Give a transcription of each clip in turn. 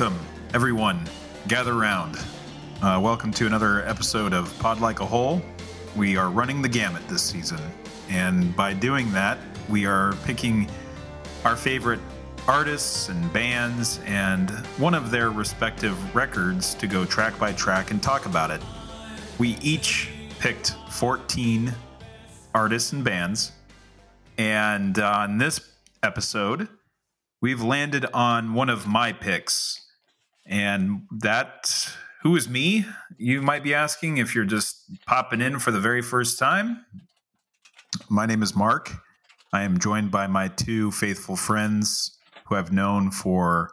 Welcome, everyone. Gather round. Welcome to another episode of Pod Like a Hole. We are running the gamut this season, and by doing that, we are picking our favorite artists and bands and one of their respective records to go track by track and talk about it. We each picked 14 artists and bands, and on this episode, we've landed on one of my picks, and that, who is me? You might be asking if you're just popping in for the very first time. My name is Mark. I am joined by my two faithful friends who I've known for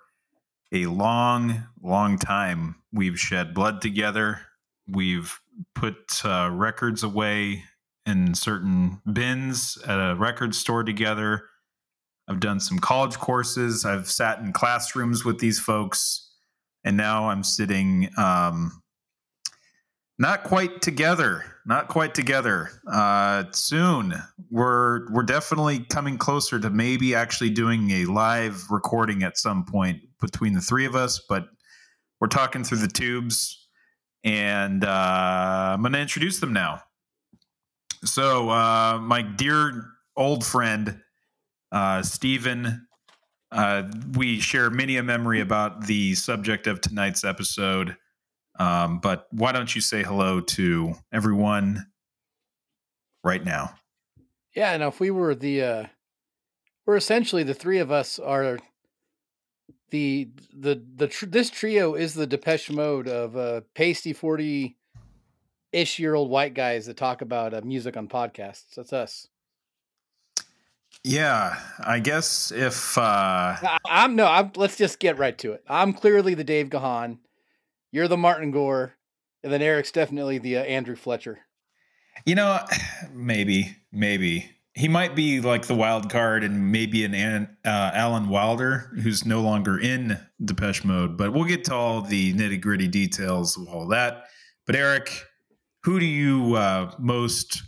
a long, long time. We've shed blood together. We've put records away in certain bins at a record store together. I've done some college courses. I've sat in classrooms with these folks. And now I'm sitting not quite together. Soon. We're definitely coming closer to maybe actually doing a live recording at some point between the three of us. But we're talking through the tubes. And I'm going to introduce them now. So my dear old friend, Stephen, we share many a memory about the subject of tonight's episode. But why don't you say hello to everyone right now? Yeah, and if we were we're essentially the three of us are this trio is the Depeche Mode of pasty 40-ish year old white guys that talk about music on podcasts. That's us. Yeah, I guess if let's just get right to it. I'm clearly the Dave Gahan. You're the Martin Gore, and then Eric's definitely the Andrew Fletcher. You know, maybe he might be like the wild card, and maybe an Alan Wilder who's no longer in Depeche Mode. But we'll get to all the nitty gritty details of all that. But Eric, who do you most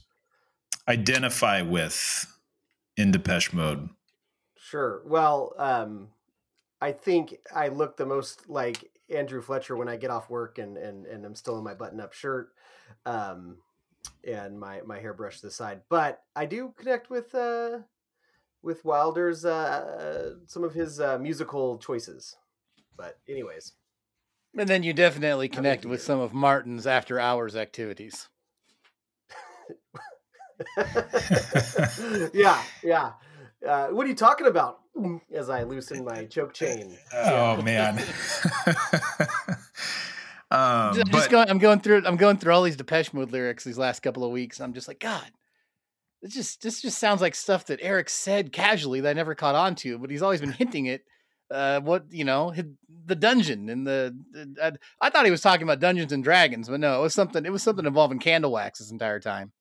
identify with in Depeche Mode? Sure. Well, I think I look the most like Andrew Fletcher when I get off work and I'm still in my button-up shirt and my hairbrush to the side. But I do connect with Wilder's some of his musical choices. But anyways. And then you definitely connect with some of Martin's after-hours activities. Yeah. What are you talking about? As I loosen my choke chain. Oh man. I'm going through all these Depeche Mode lyrics these last couple of weeks, and I'm just like, God, this just sounds like stuff that Eric said casually that I never caught on to, but he's always been hinting it. The dungeon and I thought he was talking about Dungeons and Dragons, but no, it was something involving candle wax this entire time.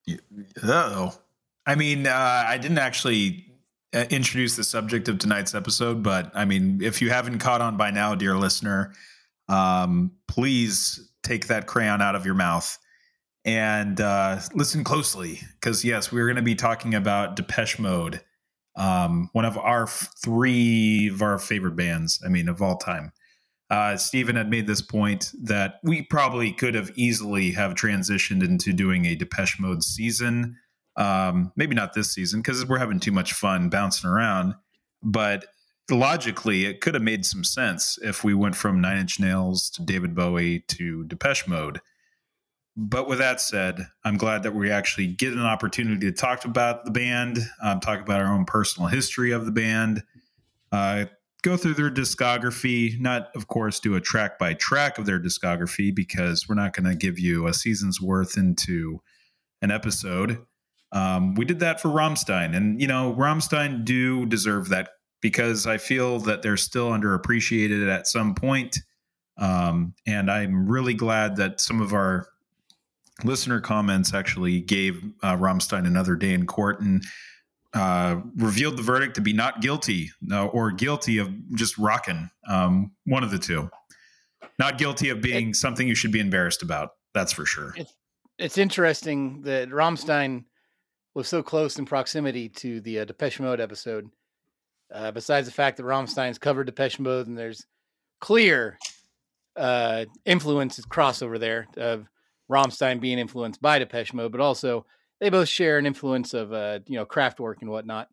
Oh, I mean, I didn't actually introduce the subject of tonight's episode, but I mean, if you haven't caught on by now, dear listener, please take that crayon out of your mouth and listen closely. 'Cause yes, we're going to be talking about Depeche Mode. One of our three of our favorite bands, I mean, of all time. Stephen had made this point that we probably could have easily have transitioned into doing a Depeche Mode season. Maybe not this season because we're having too much fun bouncing around, but logically it could have made some sense if we went from Nine Inch Nails to David Bowie to Depeche Mode. But with that said, I'm glad that we actually get an opportunity to talk about the band, talk about our own personal history of the band, go through their discography, not, of course, do a track by track of their discography because we're not going to give you a season's worth into an episode. We did that for Rammstein, and, you know, Rammstein do deserve that because I feel that they're still underappreciated at some point. And I'm really glad that some of our listener comments actually gave Rammstein another day in court and revealed the verdict to be not guilty or guilty of just rocking. One of the two. Not guilty of being something you should be embarrassed about. That's for sure. It's interesting that Rammstein was so close in proximity to the Depeche Mode episode. Besides the fact that Rammstein's covered Depeche Mode and there's clear influences crossover there of Rammstein being influenced by Depeche Mode, but also they both share an influence of Kraftwerk and whatnot,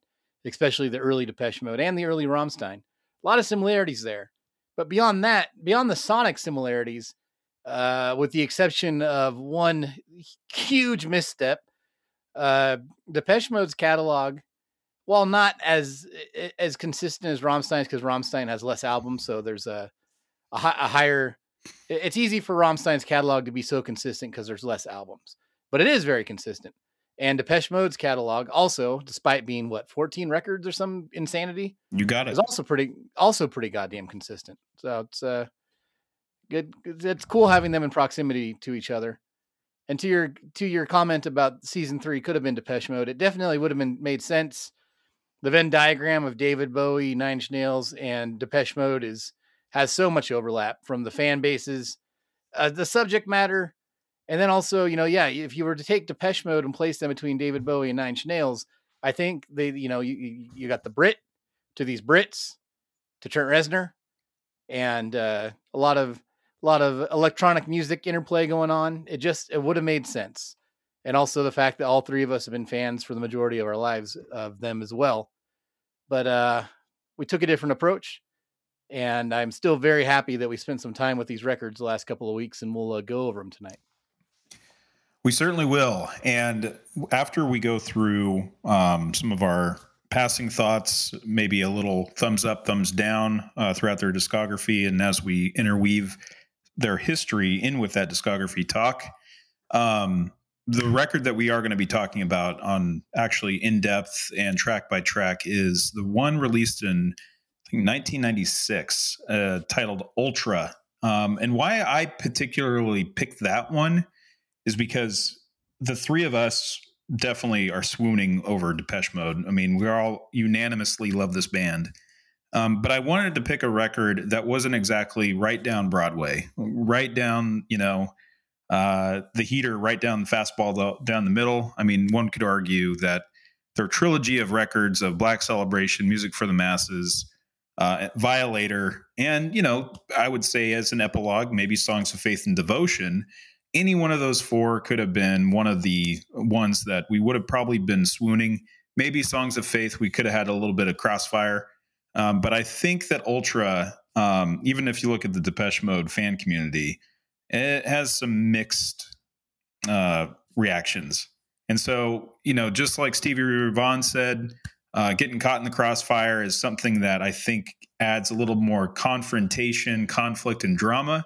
especially the early Depeche Mode and the early Rammstein. A lot of similarities there. But beyond that, beyond the sonic similarities, with the exception of one huge misstep, Depeche Mode's catalog, while not as consistent as Rammstein's, because Rammstein has less albums, so there's a higher... It's easy for Rammstein's catalog to be so consistent because there's less albums, but it is very consistent. And Depeche Mode's catalog also, despite being, 14 records or some insanity? You got it. It's also pretty goddamn consistent. So it's good. It's cool having them in proximity to each other. And to your comment about season 3 could have been Depeche Mode, it definitely would have made sense. The Venn diagram of David Bowie, Nine Inch Nails, and Depeche Mode has so much overlap from the fan bases, the subject matter, and then also, if you were to take Depeche Mode and place them between David Bowie and Nine Inch Nails, I think they, you got the Brit to these Brits to Trent Reznor, and a lot of electronic music interplay going on. It would have made sense, and also the fact that all three of us have been fans for the majority of our lives of them as well. But we took a different approach. And I'm still very happy that we spent some time with these records the last couple of weeks, and we'll go over them tonight. We certainly will. And after we go through some of our passing thoughts, maybe a little thumbs up, thumbs down throughout their discography, and as we interweave their history in with that discography talk, the record that we are going to be talking about on actually in depth and track by track is the one released in 1996, titled Ultra. And why I particularly picked that one is because the three of us definitely are swooning over Depeche Mode. I mean, we all unanimously love this band. But I wanted to pick a record that wasn't exactly right down Broadway, right down, the heater, right down the fastball down the middle. I mean, one could argue that their trilogy of records of Black Celebration, Music for the Masses, Violator, and, I would say as an epilogue, maybe Songs of Faith and Devotion, any one of those four could have been one of the ones that we would have probably been swooning. Maybe Songs of Faith, we could have had a little bit of crossfire. But I think that Ultra, even if you look at the Depeche Mode fan community, it has some mixed reactions. And so, just like Stevie Ray Vaughan said, getting caught in the crossfire is something that I think adds a little more confrontation, conflict, and drama.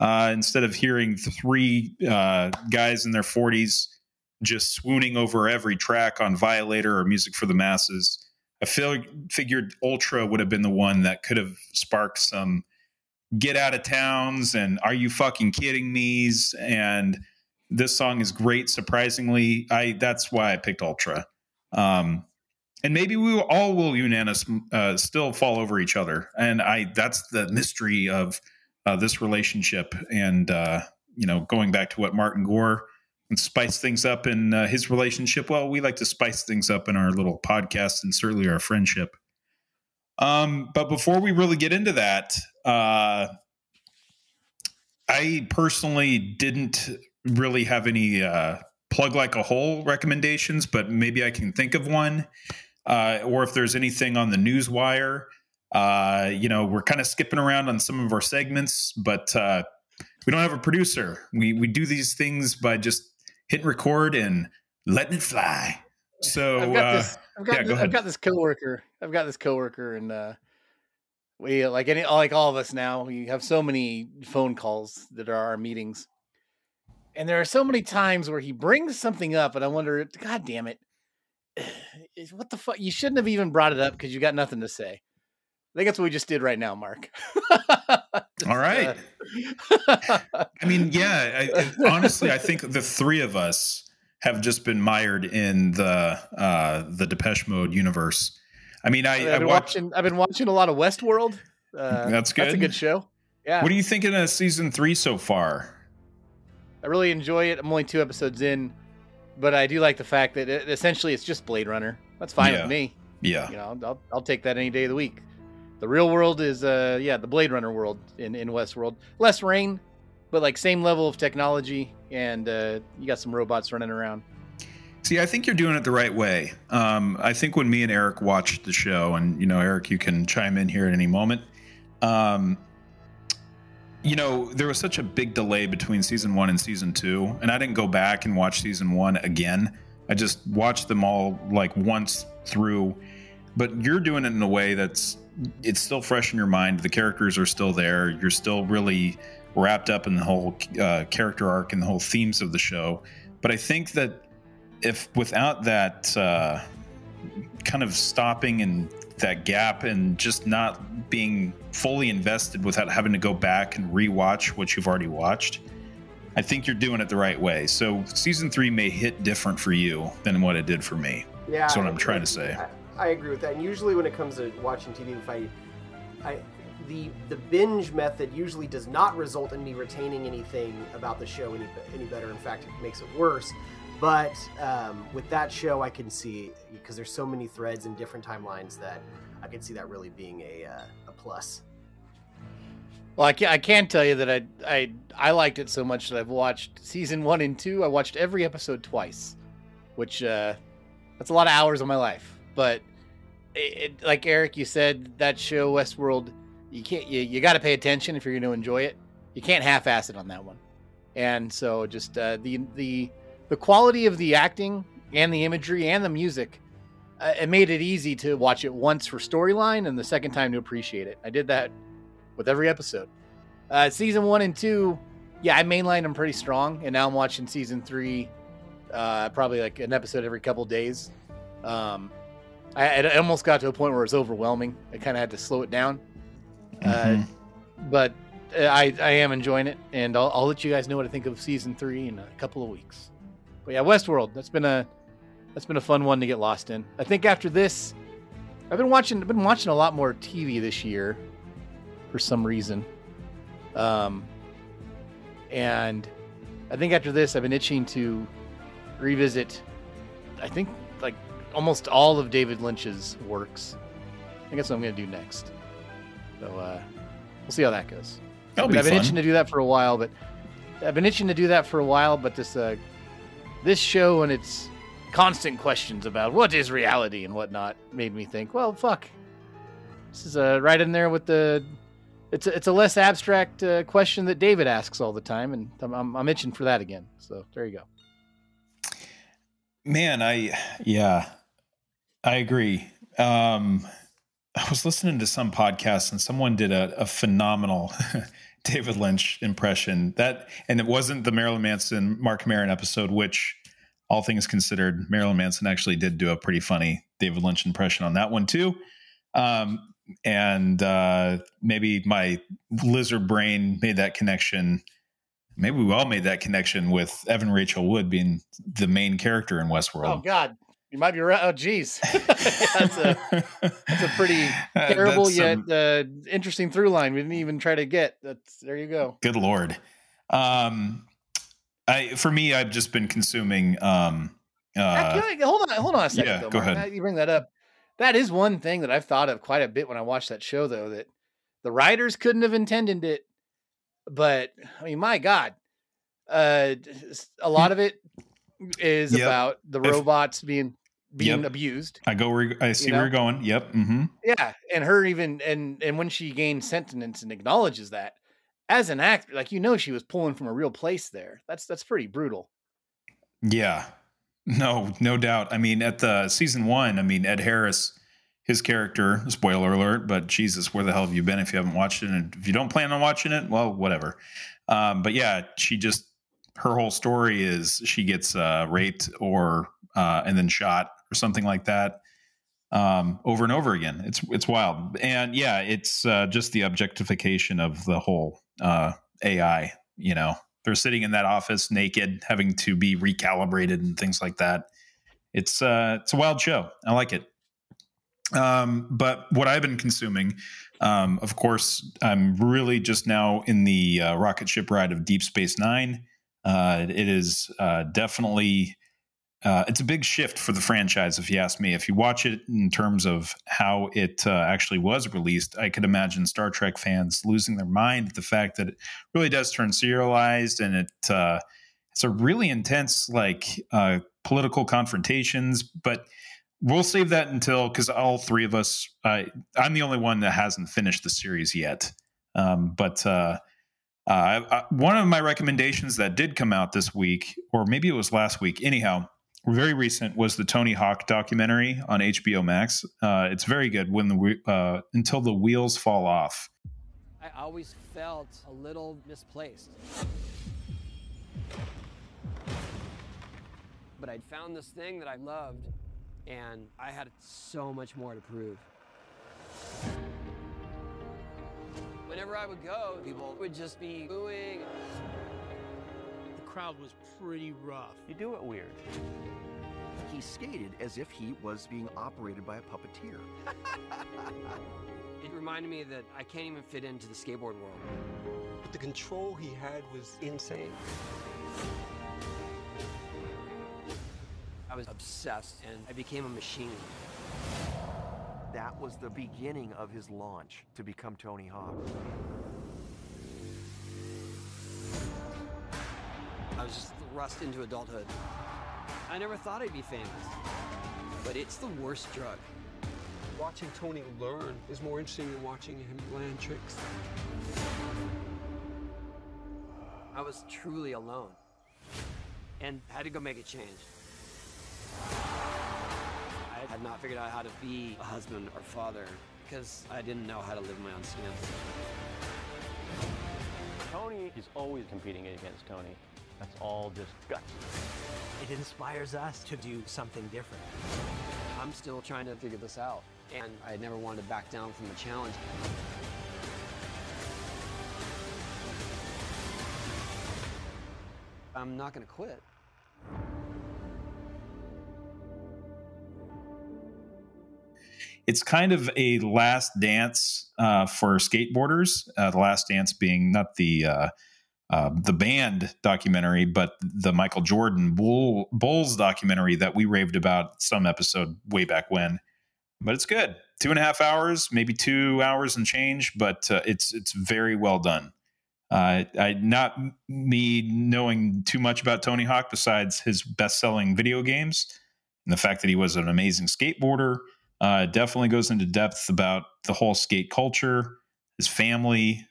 Instead of hearing three guys in their 40s just swooning over every track on Violator or Music for the Masses, I figured Ultra would have been the one that could have sparked some get out of towns and are you fucking kidding me's. And this song is great. Surprisingly, that's why I picked Ultra. And maybe we all will unanimously still fall over each other. And that's the mystery of this relationship. And, going back to what Martin Gore and spice things up in his relationship. Well, we like to spice things up in our little podcast and certainly our friendship. But before we really get into that, I personally didn't really have any plug like a hole recommendations, but maybe I can think of one. Or if there's anything on the news wire, we're kind of skipping around on some of our segments, but we don't have a producer. We do these things by just hitting record and letting it fly. So I've got this coworker, and we like all of us now, we have so many phone calls that are our meetings. And there are so many times where he brings something up and I wonder, God damn it. What the fuck? You shouldn't have even brought it up because you got nothing to say. I think that's what we just did right now, Mark. All right. I mean, yeah, honestly, I think the three of us have just been mired in the Depeche Mode universe. I mean, I've been watching a lot of Westworld. That's good. That's a good show. Yeah. What are you thinking of season 3 so far? I really enjoy it. I'm only 2 episodes in, but I do like the fact that essentially it's just Blade Runner. That's fine with me. Yeah. I'll take that any day of the week. The real world is, the Blade Runner world in Westworld. Less rain, but like same level of technology, and you got some robots running around. See, I think you're doing it the right way. I think when me and Eric watched the show, and, you know, Eric, you can chime in here at any moment. There was such a big delay between season 1 and season 2, and I didn't go back and watch season 1 again. I just watched them all like once through, but you're doing it in a way that's, it's still fresh in your mind. The characters are still there. You're still really wrapped up in the whole character arc and the whole themes of the show. But I think that if without that kind of stopping and that gap and just not being fully invested without having to go back and rewatch what you've already watched, I think you're doing it the right way. So season 3 may hit different for you than what it did for me. Yeah, that's what I'm trying to say. I agree with that. And usually when it comes to watching TV and fighting, the binge method usually does not result in me retaining anything about the show any better. In fact, it makes it worse. But with that show, I can see, because there's so many threads and different timelines, that I can see that really being a plus. Well, I can tell you that I liked it so much that I've watched season 1 and 2. I watched every episode twice, which that's a lot of hours of my life. But it, like Eric, you said, that show Westworld, you got to pay attention if you're going to enjoy it. You can't half-ass it on that one. And so just the quality of the acting and the imagery and the music, it made it easy to watch it once for storyline and the second time to appreciate it. I did that with every episode. Season 1 and 2, I mainlined them pretty strong, and now I'm watching season 3 probably like an episode every couple days. I almost got to a point where it was overwhelming. I kind of had to slow it down. But I am enjoying it, and I'll let you guys know what I think of season 3 in a couple of weeks. But yeah, Westworld, that's been a fun one to get lost in. I think after this, I've been watching a lot more TV this year for some reason. And I think after this, I've been itching to revisit, I think, like almost all of David Lynch's works. I think that's what I'm going to do next. So we'll see how that goes. I've been itching to do that for a while, but this show and its constant questions about what is reality and whatnot made me think, well, fuck. This is right in there with the... It's a less abstract question that David asks all the time, and I'm itching for that again. So there you go. Man, I agree. I was listening to some podcast and someone did a phenomenal David Lynch impression and it wasn't the Marilyn Manson, Mark Maron episode, which all things considered, Marilyn Manson actually did do a pretty funny David Lynch impression on that one too. And maybe my lizard brain made that connection. Maybe we all made that connection with Evan Rachel Wood being the main character in Westworld. Oh God, you might be right. Oh geez. that's a pretty terrible yet interesting through line. We didn't even try to get that's there you go. Good Lord. I've just been consuming, hold on a second. Yeah, though, go Mark. Ahead. You bring that up. That is one thing that I've thought of quite a bit when I watched that show, though, that the writers couldn't have intended it. But, I mean, my God, a lot of it is about the robots being abused. I see where you're going. Yep. Mm-hmm. Yeah. And her even, and when she gains sentience and acknowledges that, as an actor, like, she was pulling from a real place there. That's pretty brutal. Yeah. No doubt. I mean, at the season 1, Ed Harris, his character, spoiler alert, but Jesus, where the hell have you been if you haven't watched it? And if you don't plan on watching it, well, whatever. But yeah, her whole story is she gets raped or and then shot or something like that over and over again. It's wild. And yeah, it's just the objectification of the whole AI, They're sitting in that office naked, having to be recalibrated and things like that. It's a wild show. I like it. But what I've been consuming, of course, I'm really just now in the rocket ship ride of Deep Space Nine. It is definitely It's a big shift for the franchise, if you ask me. If you watch it in terms of how it actually was released, I could imagine Star Trek fans losing their mind at the fact that it really does turn serialized, and it's a really intense, political confrontations. But we'll save that because all three of us, I'm the only one that hasn't finished the series yet. But one of my recommendations that did come out this week, or maybe it was last week, anyhow, very recent, was the Tony Hawk documentary on HBO Max. It's very good. Until the Wheels Fall Off. I always felt a little misplaced, but I'd found this thing that I loved, and I had so much more to prove. Whenever I would go, people would just be booing. The crowd was pretty rough. You do it weird. He skated as if he was being operated by a puppeteer. It reminded me that I can't even fit into the skateboard world. But the control he had was insane. I was obsessed, and I became a machine. That was the beginning of his launch to become Tony Hawk. I was just thrust into adulthood. I never thought I'd be famous, but it's the worst drug. Watching Tony learn is more interesting than watching him land tricks. I was truly alone and had to go make a change. I had not figured out how to be a husband or father because I didn't know how to live my own skin. Tony is always competing against Tony. That's all just guts. It inspires us to do something different. I'm still trying to figure this out, and I never wanted to back down from a challenge. I'm not going to quit. It's kind of a last dance for skateboarders. The last dance being not the band documentary, but the Michael Jordan Bulls documentary that we raved about some episode way back when. But it's good. 2.5 hours, maybe 2 hours and change, but it's very well done. Not me knowing too much about Tony Hawk besides his best-selling video games and the fact that he was an amazing skateboarder. Definitely goes into depth about the whole skate culture, his family,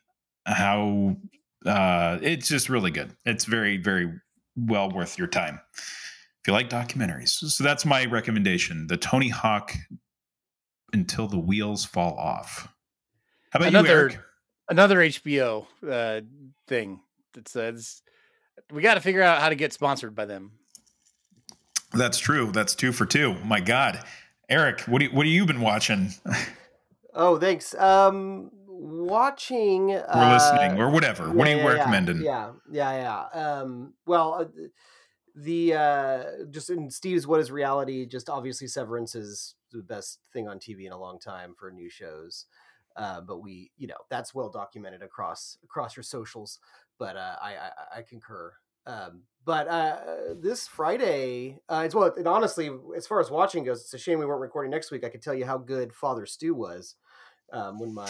how it's just really good. It's very, very well worth your time if you like documentaries. So that's my recommendation: the Tony Hawk Until the Wheels Fall Off. How about you, Eric? Another HBO thing that says we got to figure out how to get sponsored by them. That's true. That's 2 for 2. My God. Eric, what have you been watching? Oh, thanks. Watching. We're listening or whatever. What are you recommending? Yeah. Just in Steve's What Is Reality, just obviously Severance is the best thing on TV in a long time for new shows. But we, that's well documented across your socials. But I concur. But this Friday, as well, and honestly, as far as watching goes, it's a shame we weren't recording next week. I could tell you how good Father Stew was when my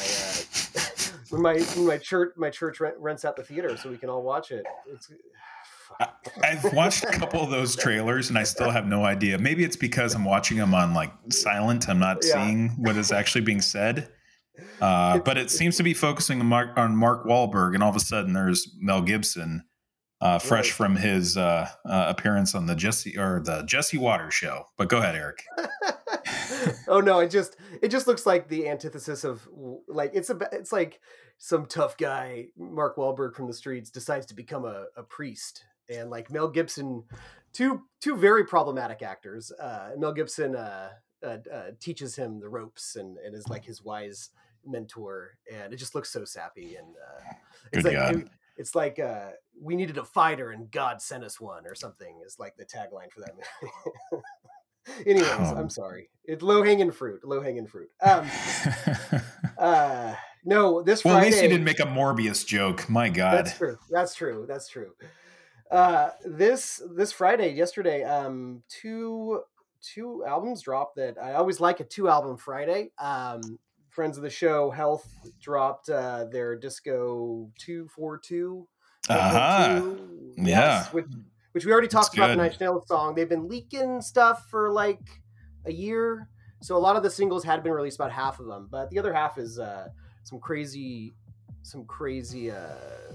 church rents out the theater so we can all watch it. I've watched a couple of those trailers and I still have no idea. Maybe it's because I'm watching them on silent. I'm not seeing what is actually being said. But it seems to be focusing on Mark Wahlberg, and all of a sudden there's Mel Gibson. Fresh from his appearance on the Jesse Waters show. But go ahead, Eric. Oh no, it just looks like the antithesis of it's like some tough guy Mark Wahlberg from the streets decides to become a priest, and Mel Gibson, two very problematic actors. Mel Gibson teaches him the ropes and is his wise mentor, and it just looks so sappy and it's God. It's we needed a fighter and God sent us one or something is the tagline for that movie. Anyways, I'm sorry. It's low hanging fruit. No, this Friday. Well, at least you didn't make a Morbius joke. My God. That's true. This Friday, yesterday, two albums dropped that I always like a 2-album Friday. Friends of the show, Health, dropped their Disco 242. Yeah. Which we already talked about the Nine Inch Nails song. They've been leaking stuff for like a year. So a lot of the singles had been released, about half of them. But the other half is some crazy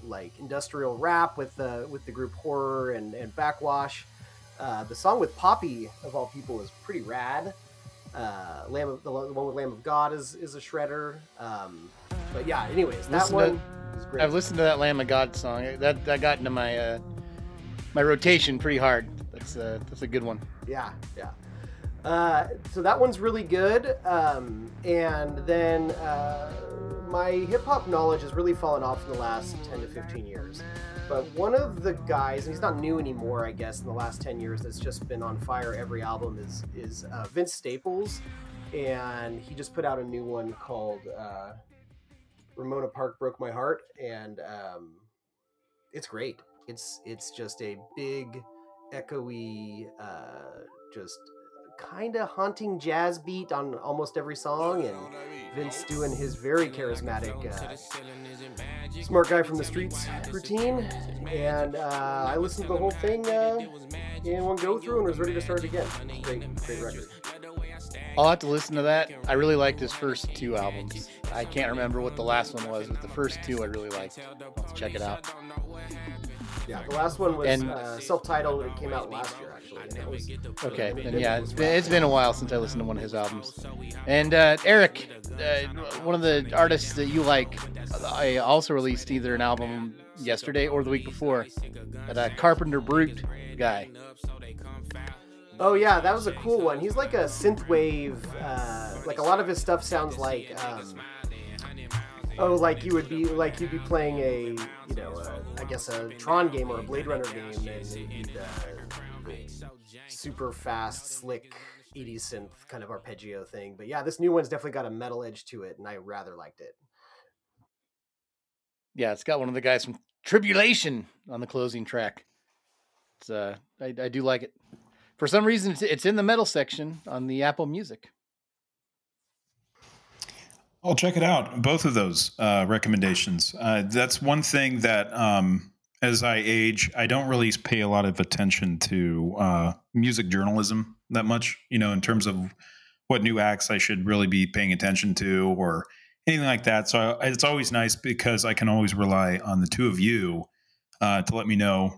like industrial rap with the group Horror and Backwash. The song with Poppy, of all people, is pretty rad. The one with Lamb of God is a shredder. But yeah, anyways, that one is great. I've listened to that Lamb of God song. That got into my my rotation pretty hard. That's a good one. Yeah. So that one's really good. And then my hip-hop knowledge has really fallen off in the last 10 to 15 years. But one of the guys, and he's not new anymore, I guess, in the last 10 years, that's just been on fire every album is Vince Staples. And he just put out a new one called Ramona Park Broke My Heart. And it's great. It's just a big, echoey, just kind of haunting jazz beat on almost every song, and Vince doing his very charismatic smart guy from the streets routine. And I listened to the whole thing in one go through and was ready to start it again. Great record. I'll have to listen to that. I really liked his first 2 albums. I can't remember what the last one was, but the first 2 I really liked. Let's check it out. Yeah, the last one was self-titled. It came out last year, actually. It's been a while since I listened to one of his albums. And Eric, one of the artists that you like, I also released either an album yesterday or the week before. That Carpenter Brute guy. Oh yeah, that was a cool one. He's like a synthwave. Like a lot of his stuff sounds like. You'd be playing a Tron game or a Blade Runner game, and super fast, slick 80s synth kind of arpeggio thing. But yeah, this new one's definitely got a metal edge to it, and I rather liked it. Yeah, it's got one of the guys from Tribulation on the closing track. It's I do like it. For some reason, it's in the metal section on the Apple Music. I'll check it out. Both of those recommendations. That's one thing that, as I age, I don't really pay a lot of attention to music journalism that much, in terms of what new acts I should really be paying attention to or anything like that. So it's always nice because I can always rely on the two of you to let me know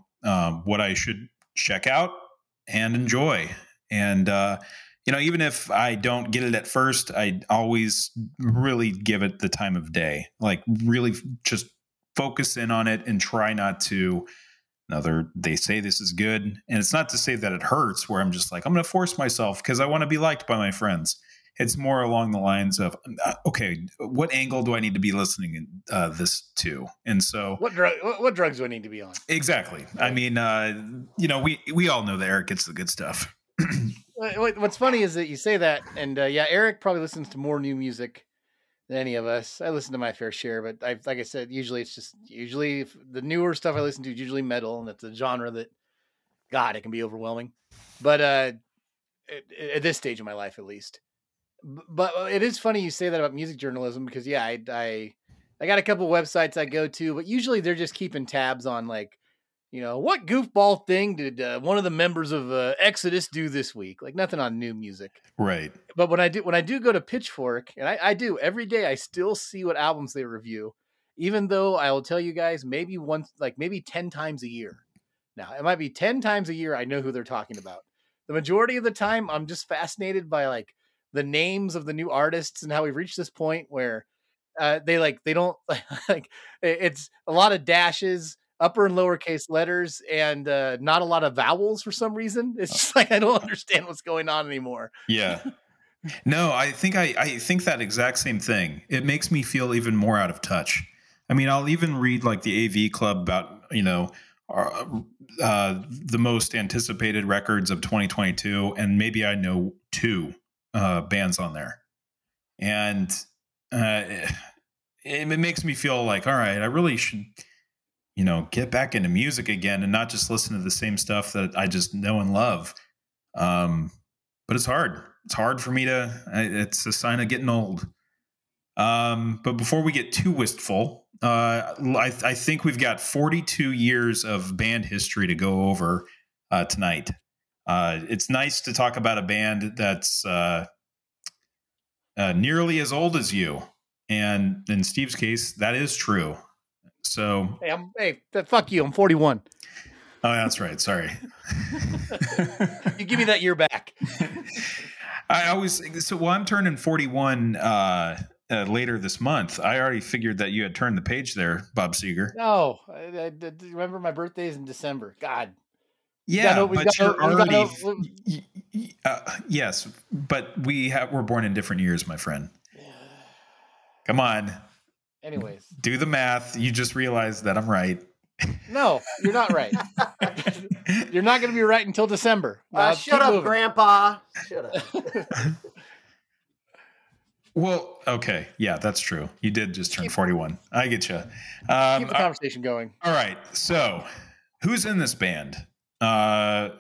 what I should check out and enjoy. And, even if I don't get it at first, I always really give it the time of day, like really just focus in on it and try not to. They say this is good. And it's not to say that it hurts where I'm just like, I'm going to force myself because I want to be liked by my friends. It's more along the lines of, okay, what angle do I need to be listening this to? And so what drugs do I need to be on? Exactly. I mean, we all know that Eric gets the good stuff. What's funny is that you say that, and Eric probably listens to more new music than any of us. I listen to my fair share, but like I said, usually the newer stuff I listen to is usually metal, and that's a genre that, God, it can be overwhelming. But at this stage of my life, at least. But it is funny you say that about music journalism because I got a couple websites I go to, but usually they're just keeping tabs on like. What goofball thing did one of the members of Exodus do this week? Like nothing on new music. Right. But when I do go to Pitchfork, and I do every day, I still see what albums they review, even though I will tell you guys maybe 10 times a year. Now, it might be 10 times a year I know who they're talking about. The majority of the time, I'm just fascinated by like the names of the new artists and how we've reached this point where they don't like it's a lot of dashes. Upper and lowercase letters and not a lot of vowels for some reason. It's just like I don't understand what's going on anymore. Yeah. No, I think that exact same thing. It makes me feel even more out of touch. I mean, I'll even read like the AV Club about, the most anticipated records of 2022, and maybe I know 2 bands on there. And it makes me feel like, all right, I really should you know, get back into music again and not just listen to the same stuff that I just know and love. But it's hard. It's hard for me to, it's a sign of getting old. But before we get too wistful, I think we've got 42 years of band history to go over tonight. It's nice to talk about a band that's nearly as old as you. And in Steve's case, that is true. So hey, fuck you. I'm 41. Oh, that's right. Sorry. You give me that year back. I always, so well, I'm turning 41 later this month. I already figured that you had turned the page there, Bob Seger. No, I remember my birthday is in December. God. Yeah, yes, but we're born in different years, my friend. Come on. Anyways, do the math. You just realized that I'm right. No, you're not right. You're not going to be right until December. Shut up, moving. Grandpa. Shut up. Well, okay. Yeah, that's true. You did just turn 41. I get you. Keep the conversation going. All right. So who's in this band? Well,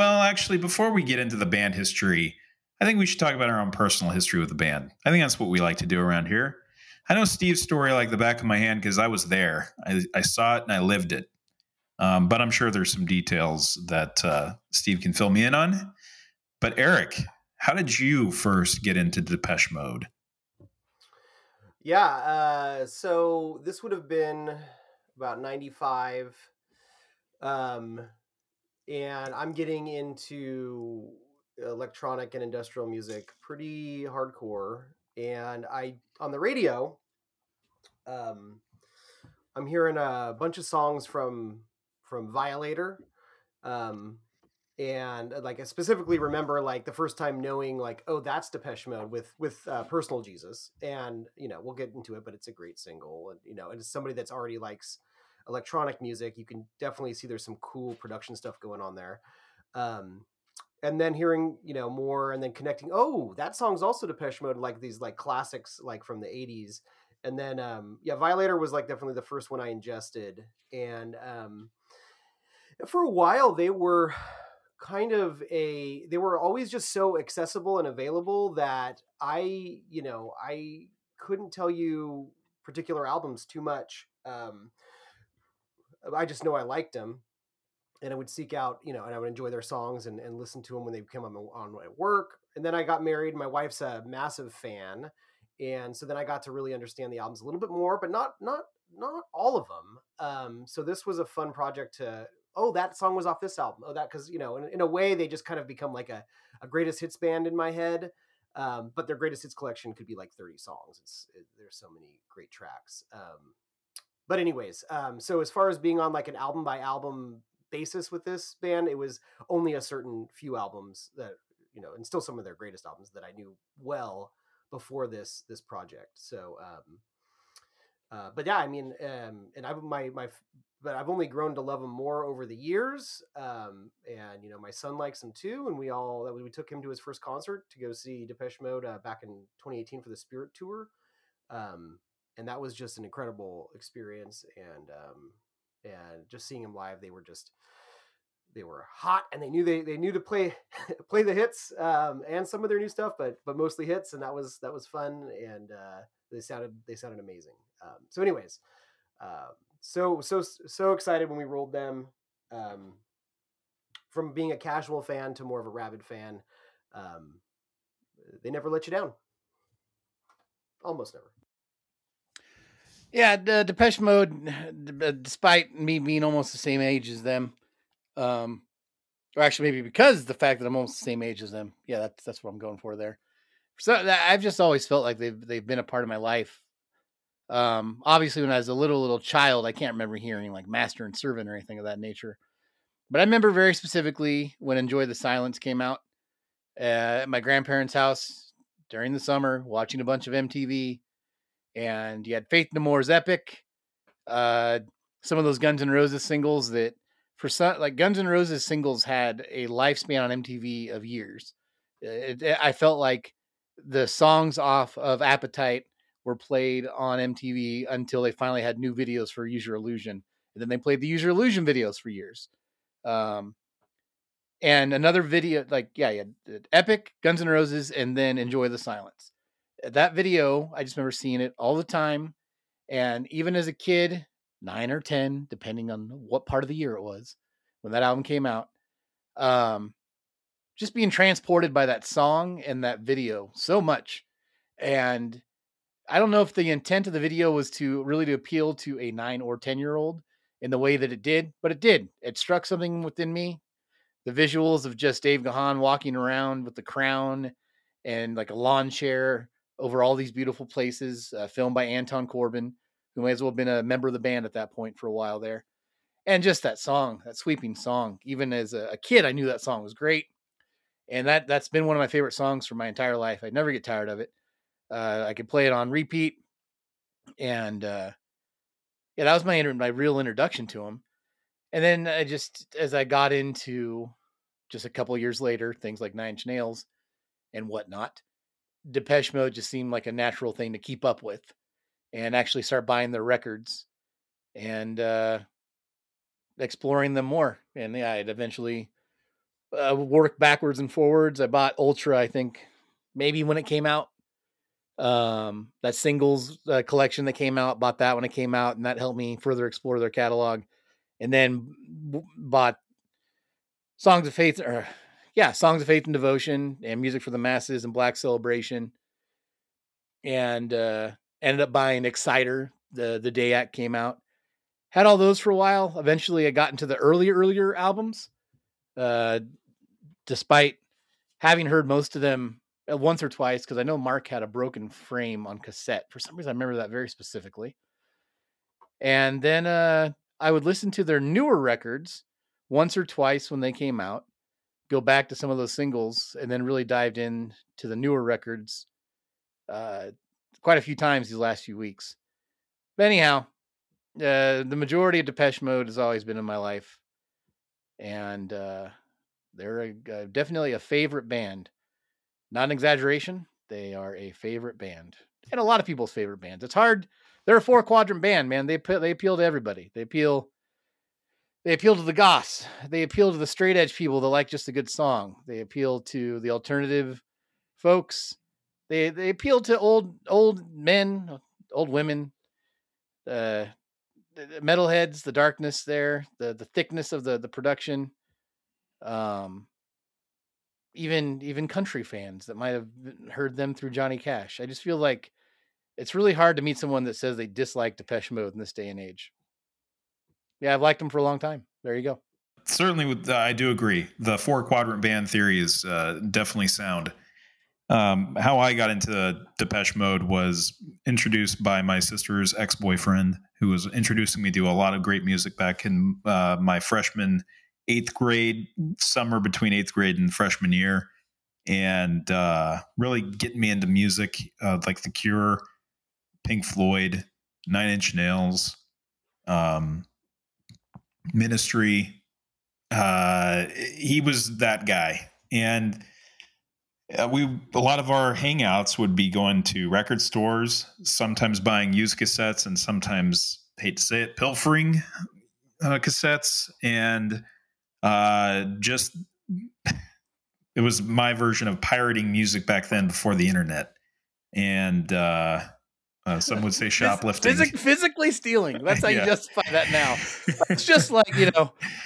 actually, before we get into the band history, I think we should talk about our own personal history with the band. I think that's what we like to do around here. I know Steve's story like the back of my hand because I was there. I saw it and I lived it. But I'm sure there's some details that Steve can fill me in on. But Eric, how did you first get into Depeche Mode? Yeah, so this would have been about 95. And I'm getting into electronic and industrial music pretty hardcore. And on the radio, I'm hearing a bunch of songs from Violator. And like, I specifically remember like the first time knowing like, oh, that's Depeche Mode with Personal Jesus. And, you know, we'll get into it, but it's a great single. And, you know, and it's somebody that's already likes electronic music. You can definitely see there's some cool production stuff going on there. And then hearing, you know, more and then connecting, oh, that song's also Depeche Mode, like these like classics, like from the 80s. And then, Violator was like definitely the first one I ingested. And for a while, they were they were always just so accessible and available that I couldn't tell you particular albums too much. I just know I liked them. And I would seek out, you know, and I would enjoy their songs and listen to them when they came on at work. And then I got married. My wife's a massive fan. And so then I got to really understand the albums a little bit more, but not all of them. So this was a fun project to, oh, that song was off this album. Oh, that, because, you know, in a way they just kind of become like a greatest hits band in my head. But their greatest hits collection could be like 30 songs. There's so many great tracks. But anyways, so as far as being on like an album by album basis with this band, it was only a certain few albums that, you know, and still some of their greatest albums that I knew well before this project. So, but yeah, I mean, and I've only grown to love them more over the years. And you know, my son likes them too. And we took him to his first concert to go see Depeche Mode back in 2018 for the Spirit Tour. And that was just an incredible experience. And just seeing them live, they were hot, and they knew to play the hits and some of their new stuff, but mostly hits, and that was fun, and they sounded amazing. So, anyways, so excited when we rolled them from being a casual fan to more of a rabid fan. They never let you down, almost never. Yeah, Depeche Mode, despite me being almost the same age as them, or actually maybe because the fact that I'm almost the same age as them, yeah, that's what I'm going for there. So I've just always felt like they've been a part of my life. Obviously, when I was a little child, I can't remember hearing like Master and Servant or anything of that nature. But I remember very specifically when Enjoy the Silence came out at my grandparents' house during the summer, watching a bunch of MTV. And you had Faith No More's Epic, some of those Guns N' Roses singles that for some, like Guns N' Roses singles had a lifespan on MTV of years. I felt like the songs off of Appetite were played on MTV until they finally had new videos for Use Your Illusion. And then they played the Use Your Illusion videos for years. And another video, like, yeah, Epic, Guns N' Roses, and then Enjoy the Silence. That video, I just remember seeing it all the time. And even as a kid, 9 or 10, depending on what part of the year it was, when that album came out, just being transported by that song and that video so much. And I don't know if the intent of the video was to really to appeal to a 9 or 10-year-old in the way that it did, but it did. It struck something within me. The visuals of just Dave Gahan walking around with the crown and like a lawn chair over all these beautiful places, filmed by Anton Corbijn, who may as well have been a member of the band at that point for a while there. And just that song, that sweeping song, even as a kid, I knew that song was great. And that's been one of my favorite songs for my entire life. I never get tired of it. I could play it on repeat. And yeah, that was my real introduction to him. And then I just, as I got into just a couple of years later, things like Nine Inch Nails and whatnot, Depeche Mode just seemed like a natural thing to keep up with and actually start buying their records and exploring them more. And yeah, I'd eventually work backwards and forwards. I bought Ultra, I think, maybe when it came out. That singles collection that came out, bought that when it came out, and that helped me further explore their catalog. And then bought Songs of Faith and Devotion and Music for the Masses and Black Celebration. And ended up buying Exciter the day Act came out. Had all those for a while. Eventually I got into the earlier albums. Despite having heard most of them once or twice, because I know Mark had a Broken Frame on cassette. For some reason I remember that very specifically. And then I would listen to their newer records once or twice when they came out, go back to some of those singles, and then really dived in to the newer records quite a few times these last few weeks. But anyhow, the majority of Depeche Mode has always been in my life. And they're definitely a favorite band. Not an exaggeration. They are a favorite band. And a lot of people's favorite bands. It's hard. They're a 4-quadrant band, man. They appeal to everybody. They appeal to the goths. They appeal to the straight edge people that like just a good song. They appeal to the alternative folks. They appeal to old men, old women, the metalheads, the darkness there, the thickness of the production. Even country fans that might have heard them through Johnny Cash. I just feel like it's really hard to meet someone that says they dislike Depeche Mode in this day and age. Yeah, I've liked them for a long time. There you go. Certainly, I do agree. The 4-quadrant band theory is definitely sound. How I got into Depeche Mode was introduced by my sister's ex-boyfriend, who was introducing me to a lot of great music back in my freshman 8th grade, summer between 8th grade and freshman year, and really getting me into music like The Cure, Pink Floyd, Nine Inch Nails, Ministry. He was that guy. And a lot of our hangouts would be going to record stores, sometimes buying used cassettes, and sometimes, hate to say it, pilfering cassettes. And it was my version of pirating music back then before the internet. And some would say shoplifting. Physically stealing. That's how you justify that now. It's just like,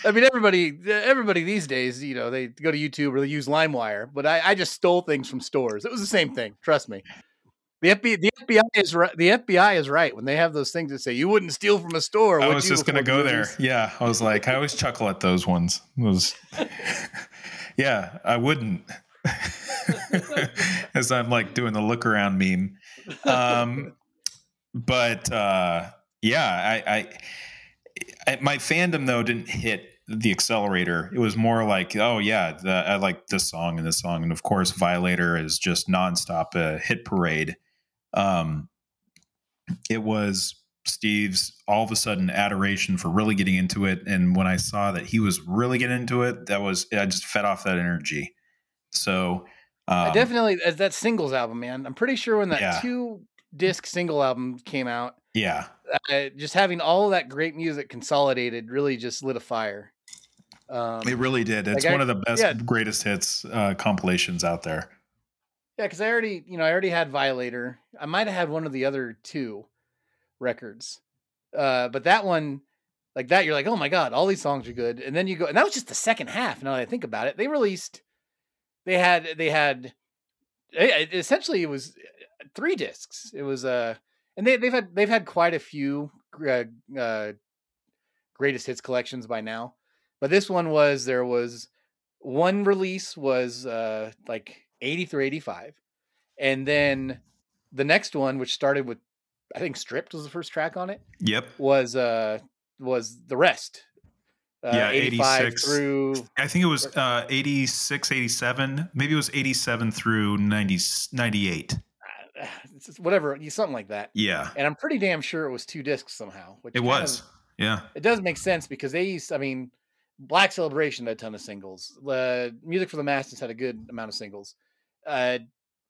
everybody these days, they go to YouTube or they use LimeWire. But I just stole things from stores. It was the same thing. Trust me. The FBI is right when they have those things that say you wouldn't steal from a store. I was just going to go there. Yeah, I was like, I always chuckle at those ones. Yeah, I wouldn't. As I'm like doing the look around meme. I my fandom though didn't hit the accelerator. It was more like, I like this song and this song, and of course, Violator is just nonstop a hit parade. It was Steve's all of a sudden adoration for really getting into it. And when I saw that he was really getting into it, I just fed off that energy. So, I definitely, as that singles album, man, I'm pretty sure when that 2-disc single album came out, Yeah. Just having all of that great music consolidated really just lit a fire. It really did. It's like one of the best, greatest hits compilations out there. Yeah, because I already had Violator. I might have had one of the other two records, but that one, like that, you're like, oh my god, all these songs are good. And then you go, and that was just the second half. Now that I think about it, they had essentially it was three discs. It was and they've had quite a few greatest hits collections by now. But this one was, there was one release was like 80 through 85. And then the next one, which started with, I think Stripped was the first track on it. Yep. Was the rest. 85 86 through. I think it was 86, 87. Maybe it was 87 through 90, 98. Whatever, something like that. Yeah. And I'm pretty damn sure it was two discs somehow. Which it was. Yeah. It does make sense because they used, I mean, Black Celebration had a ton of singles. Music for the Masses had a good amount of singles.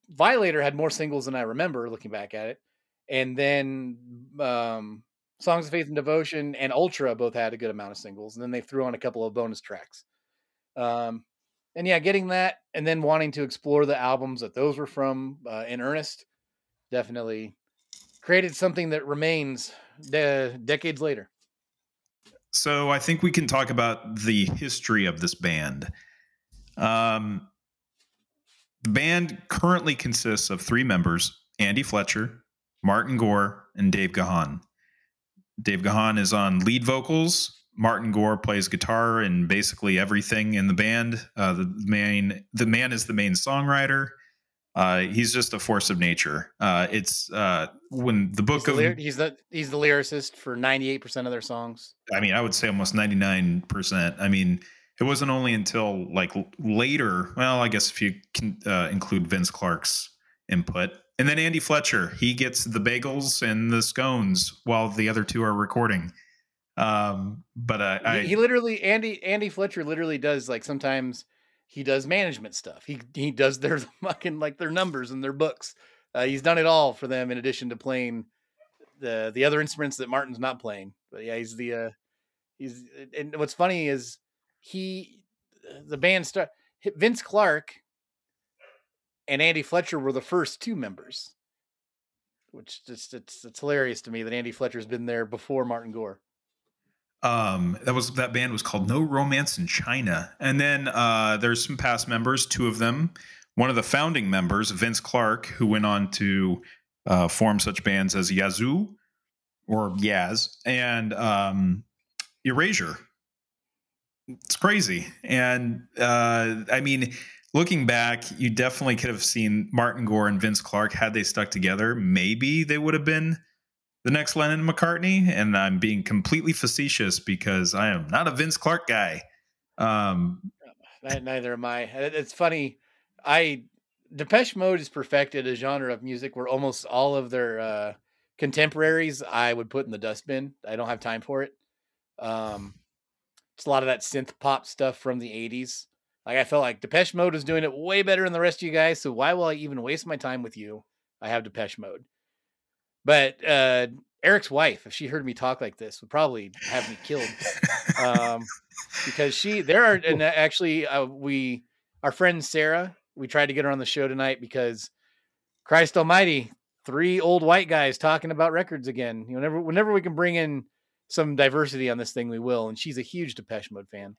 Violator had more singles than I remember looking back at it. And then Songs of Faith and Devotion and Ultra both had a good amount of singles. And then they threw on a couple of bonus tracks. And yeah, getting that and then wanting to explore the albums that those were from in earnest definitely created something that remains decades later. So I think we can talk about the history of this band. The band currently consists of three members, Andy Fletcher, Martin Gore, and Dave Gahan. Dave Gahan is on lead vocals. Martin Gore plays guitar and basically everything in the band. The man is the main songwriter. He's just a force of nature. When the book he's the lyricist for 98% of their songs. I mean, I would say almost 99%. I mean, it wasn't only until like later. Well, I guess if you can include Vince Clark's input, and then Andy Fletcher, he gets the bagels and the scones while the other two are recording. But he literally, Andy Fletcher literally does, like, sometimes he does management stuff. He does their fucking, like, their numbers and their books. He's done it all for them in addition to playing the other instruments that Martin's not playing. But yeah, he's and what's funny is Vince Clark and Andy Fletcher were the first two members, which just it's hilarious to me that Andy Fletcher's been there before Martin Gore. That band was called No Romance in China. And then there's some past members, two of them. One of the founding members, Vince Clark, who went on to form such bands as Yazoo or Yaz and Erasure. It's crazy. And I mean, looking back, you definitely could have seen Martin Gore and Vince Clark had they stuck together. Maybe they would have been the next Lennon and McCartney, and I'm being completely facetious because I am not a Vince Clark guy. Neither am I. It's funny. Depeche Mode has perfected a genre of music where almost all of their contemporaries I would put in the dustbin. I don't have time for it. It's a lot of that synth pop stuff from the 80s. Like, I felt like Depeche Mode was doing it way better than the rest of you guys, so why will I even waste my time with you? I have Depeche Mode. But Eric's wife, if she heard me talk like this, would probably have me killed because our friend Sarah, we tried to get her on the show tonight because Christ Almighty, three old white guys talking about records again. You know, whenever we can bring in some diversity on this thing, we will. And she's a huge Depeche Mode fan.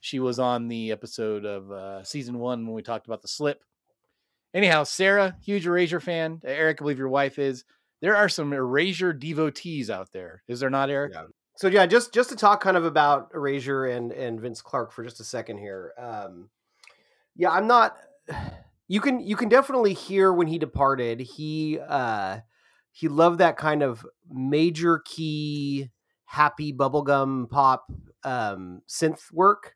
She was on the episode of season 1 when we talked about The Slip. Anyhow, Sarah, huge Erasure fan. Eric, I believe your wife is. There are some Erasure devotees out there. Is there not, Eric? Yeah. So yeah, just to talk kind of about Erasure and Vince Clark for just a second here. Yeah, I'm not, you can definitely hear when he departed, he loved that kind of major key, happy bubblegum pop, synth work.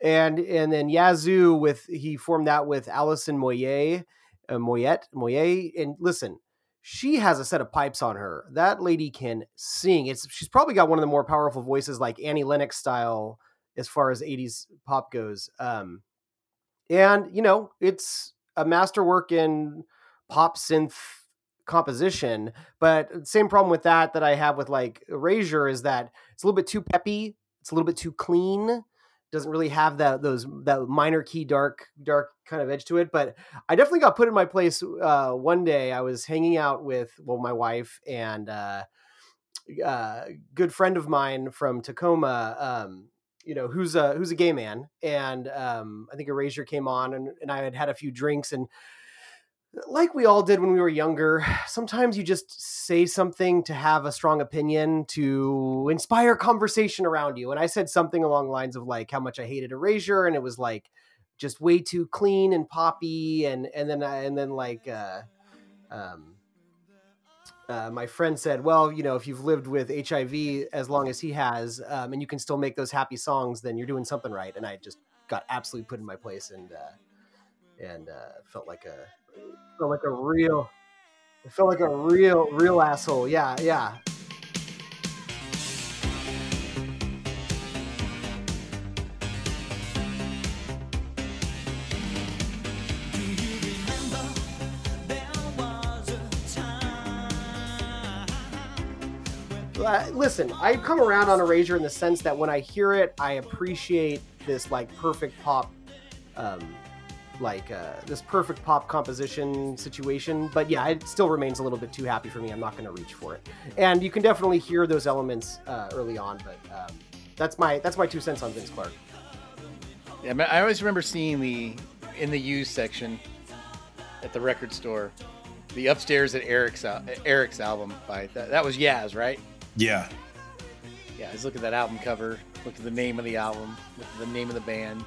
And then Yazoo he formed that with Alison Moyet. And listen, she has a set of pipes on her. That lady can sing. She's probably got one of the more powerful voices, like Annie Lennox style, as far as 80s pop goes. And, you know, it's a masterwork in pop synth composition. But same problem with that I have with like Erasure is that it's a little bit too peppy. It's a little bit too clean. Doesn't really have that minor key dark kind of edge to it. But I definitely got put in my place one day. I was hanging out with my wife and a good friend of mine from Tacoma, who's a gay man, and I think Erasure came on, and I had a few drinks, and like we all did when we were younger, sometimes you just say something to have a strong opinion to inspire conversation around you. And I said something along the lines of like how much I hated Erasure, and it was like just way too clean and poppy. And then my friend said, well, if you've lived with HIV as long as he has, and you can still make those happy songs, then you're doing something right. And I just got absolutely put in my place and felt like a real asshole. Yeah. Yeah. Listen, I've come around on Erasure in the sense that when I hear it, I appreciate this like perfect pop, this perfect pop composition situation. But yeah, it still remains a little bit too happy for me. I'm not going to reach for it. And you can definitely hear those elements early on, but that's my 2 cents on Vince Clark. Yeah, I always remember seeing in the used section at the record store, the upstairs at Eric's album by that was Yaz, right? Yeah. Yeah, I was looking at that album cover, look at the name of the album, look at the name of the band.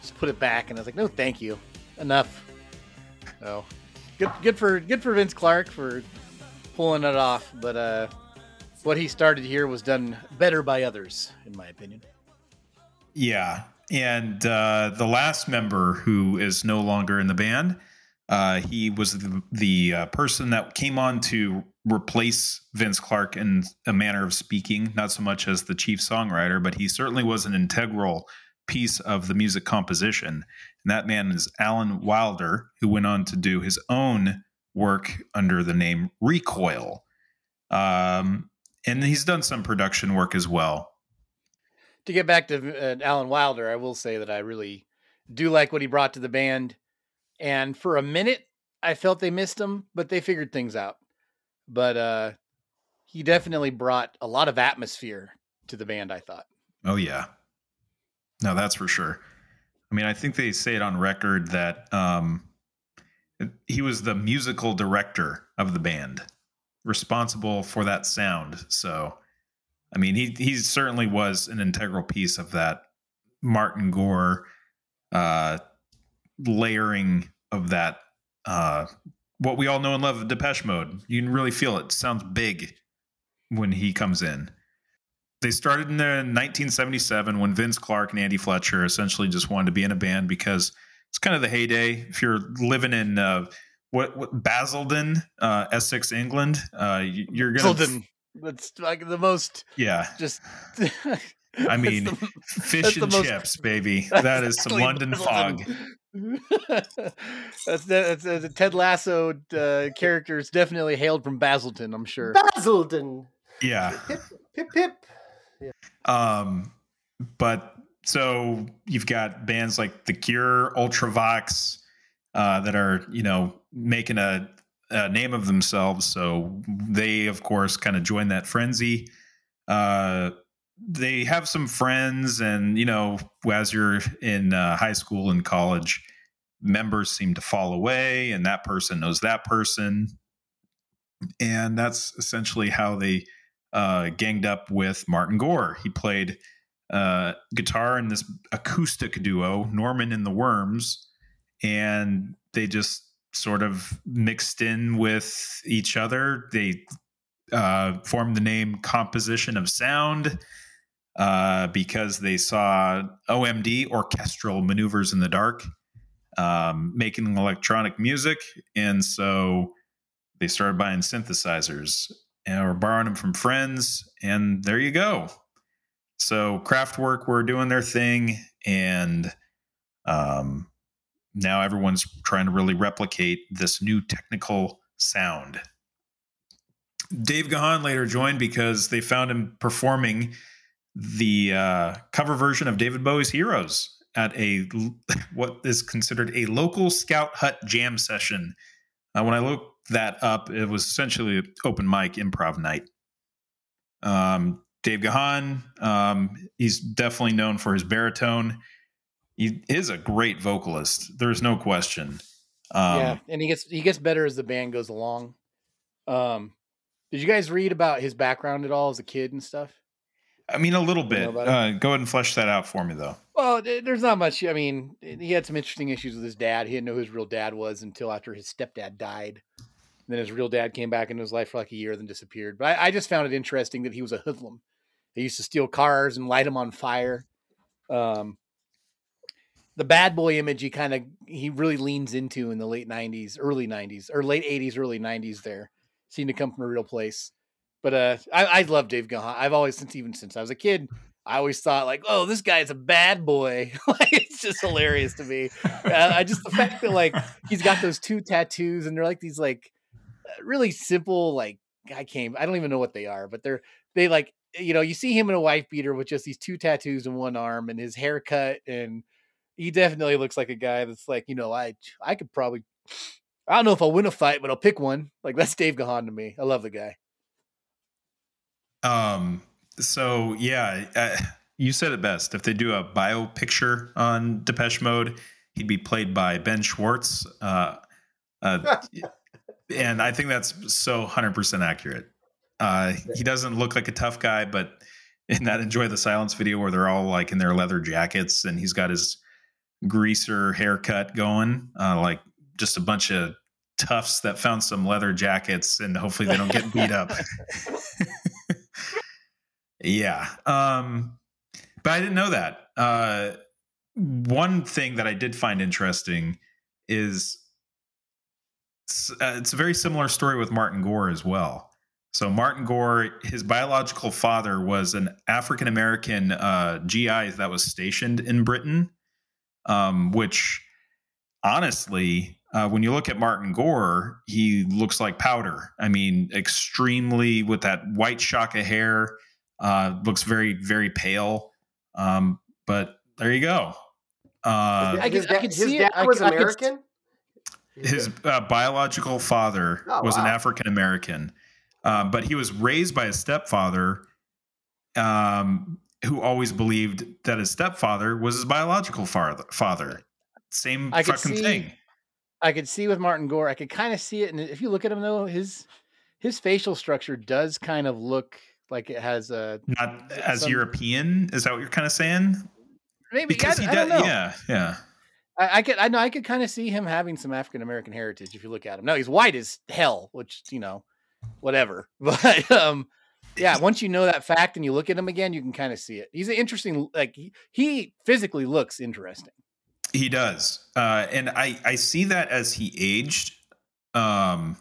Just put it back, and I was like, "No, thank you, enough." Oh, good for Vince Clark for pulling it off. But what he started here was done better by others, in my opinion. Yeah, and the last member who is no longer in the band, he was the person that came on to replace Vince Clark in a manner of speaking, not so much as the chief songwriter, but he certainly was an integral piece of the music composition. And that man is Alan Wilder, who went on to do his own work under the name Recoil. And he's done some production work as well. To get back to Alan Wilder, I will say that I really do like what he brought to the band. And for a minute, I felt they missed him, but they figured things out. But he definitely brought a lot of atmosphere to the band, I thought. Oh, yeah. No, that's for sure. I mean, I think they say it on record that he was the musical director of the band, responsible for that sound. So, I mean, he certainly was an integral piece of that Martin Gore layering of that, what we all know and love, Depeche Mode. You can really feel it. It sounds big when he comes in. They started in 1977 when Vince Clark and Andy Fletcher essentially just wanted to be in a band because it's kind of the heyday. If you're living in Basildon, Essex, England, you're going to... That's like the most... Yeah. Just... I mean, fish and chips, baby. That is some London fog. that's a Ted Lasso character is definitely hailed from Basildon, I'm sure. Basildon! Yeah. Pip. Yeah. But so you've got bands like The Cure, Ultravox, that are, making a name of themselves. So they, of course, kind of join that frenzy. They have some friends and, as you're in high school and college, members seem to fall away and that person knows that person. And that's essentially how they ganged up with Martin Gore. He played guitar in this acoustic duo, Norman and the Worms, and they just sort of mixed in with each other. They formed the name Composition of Sound because they saw OMD, Orchestral Maneuvers in the Dark, making electronic music, and so they started buying synthesizers or borrowing them from friends, and there you go. So Kraftwerk were doing their thing, and now everyone's trying to really replicate this new technical sound Dave Gahan later joined because they found him performing the cover version of David Bowie's Heroes at a what is considered a local Scout Hut jam session. When I looked that up, it was essentially an open mic improv night. Dave Gahan, he's definitely known for his baritone. He is a great vocalist. There's no question. Yeah, and he gets better as the band goes along. Did you guys read about his background at all as a kid and stuff? I mean, a little bit. Go ahead and flesh that out for me, though. Well, there's not much. I mean, he had some interesting issues with his dad. He didn't know who his real dad was until after his stepdad died. And then his real dad came back into his life for like a year, then disappeared. But I just found it interesting that he was a hoodlum. They used to steal cars and light them on fire. The bad boy image he really leans into in the late 90s, early 90s, or late 80s, early 90s there. Seemed to come from a real place. But I love Dave Gahan. I've always, since I was a kid, I always thought like, oh, this guy's a bad boy. Like, it's just hilarious to me. The fact that like he's got those two tattoos and they're like these like really simple like I don't even know what they are, but they like, you know, you see him in a wife beater with just these two tattoos and one arm and his haircut, and he definitely looks like a guy that's like, you know, I could probably, I don't know if I'll win a fight, but I'll pick one. Like, that's Dave Gahan to me. I love the guy. So yeah, you said it best. If they do a bio picture on Depeche Mode, he'd be played by Ben Schwartz. And I think that's so 100% accurate. He doesn't look like a tough guy, but in that Enjoy the Silence video where they're all like in their leather jackets and he's got his greaser haircut going, like just a bunch of toughs that found some leather jackets and hopefully they don't get beat up. Yeah. But I didn't know that. One thing that I did find interesting is it's a very similar story with Martin Gore as well. So Martin Gore, his biological father was an African-American GI that was stationed in Britain, which honestly, when you look at Martin Gore, he looks like powder. I mean, extremely with that white shock of hair, looks very, very pale. But there you go. His dad was American. His biological father was an African-American, but he was raised by his stepfather, who always believed that his stepfather was his biological father. Same thing. I could see with Martin Gore. I could kind of see it. And if you look at him though, his facial structure does kind of look like it has a, not as European. Is that what you're kind of saying? Maybe. Because I don't know. Yeah. Yeah. I could kind of see him having some African-American heritage. If you look at him now, he's white as hell, which, you know, whatever. But, yeah, once you know that fact and you look at him again, you can kind of see it. He's an interesting, like he physically looks interesting. He does. And I see that as he aged. But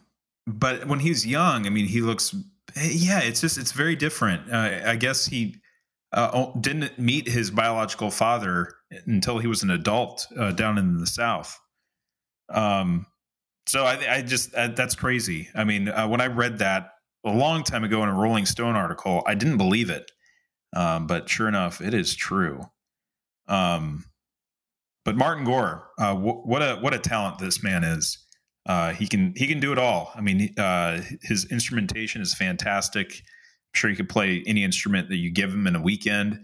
when he's young, I mean, he looks, yeah, it's very different. I guess he didn't meet his biological father until he was an adult down in the South. So I just that's crazy. I mean, when I read that a long time ago in a Rolling Stone article, I didn't believe it. But sure enough, it is true. But Martin Gore, what a talent this man is. He can do it all. I mean, his instrumentation is fantastic. I'm sure he could play any instrument that you give him in a weekend.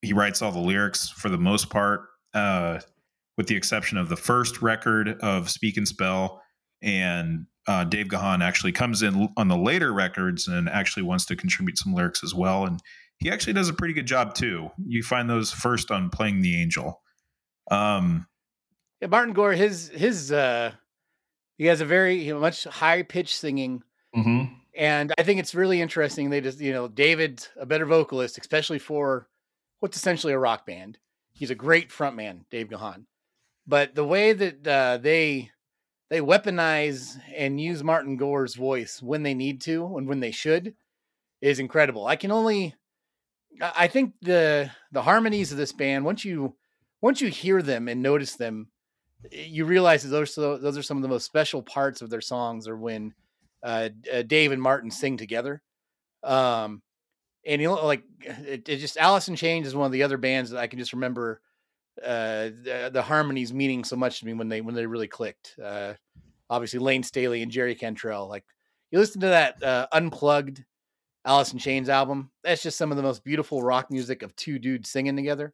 He writes all the lyrics for the most part, with the exception of the first record of Speak and Spell. And Dave Gahan actually comes in on the later records and actually wants to contribute some lyrics as well. And he actually does a pretty good job too. You find those first on Playing the Angel. Yeah, Martin Gore, his he has a very much high pitched singing, mm-hmm. and I think it's really interesting. They just, you know, David's a better vocalist, especially for what's essentially a rock band. He's a great frontman, Dave Gahan, but the way that they weaponize and use Martin Gore's voice when they need to and when they should is incredible. I think the harmonies of this band, once you hear them and notice them, you realize that those are some of the most special parts of their songs are when Dave and Martin sing together. And you know, like it just, Alice in Chains is one of the other bands that I can just remember the harmonies meaning so much to me when they really clicked. Obviously Lane Staley and Jerry Cantrell. Like, you listen to that unplugged Alice in Chains album, that's just some of the most beautiful rock music of two dudes singing together.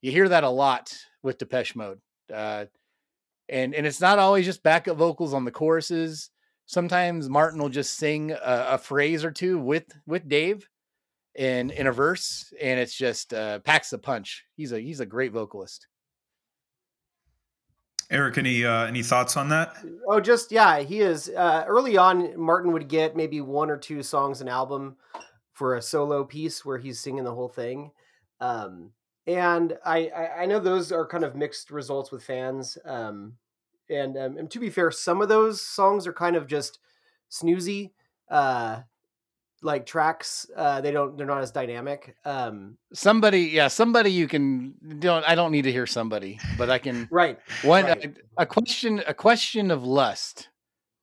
You hear that a lot with Depeche Mode. And it's not always just backup vocals on the choruses. Sometimes Martin will just sing a phrase or two with Dave in a verse, and it's just packs the punch. He's a great vocalist. Eric, any thoughts on that? Oh, just, yeah, he is. Early on, Martin would get maybe one or two songs an album for a solo piece where he's singing the whole thing. And I know those are kind of mixed results with fans. And to be fair, some of those songs are kind of just snoozy, like tracks. They're not as dynamic. Somebody I don't need to hear Somebody, but I can. Right. One, right. A question of lust.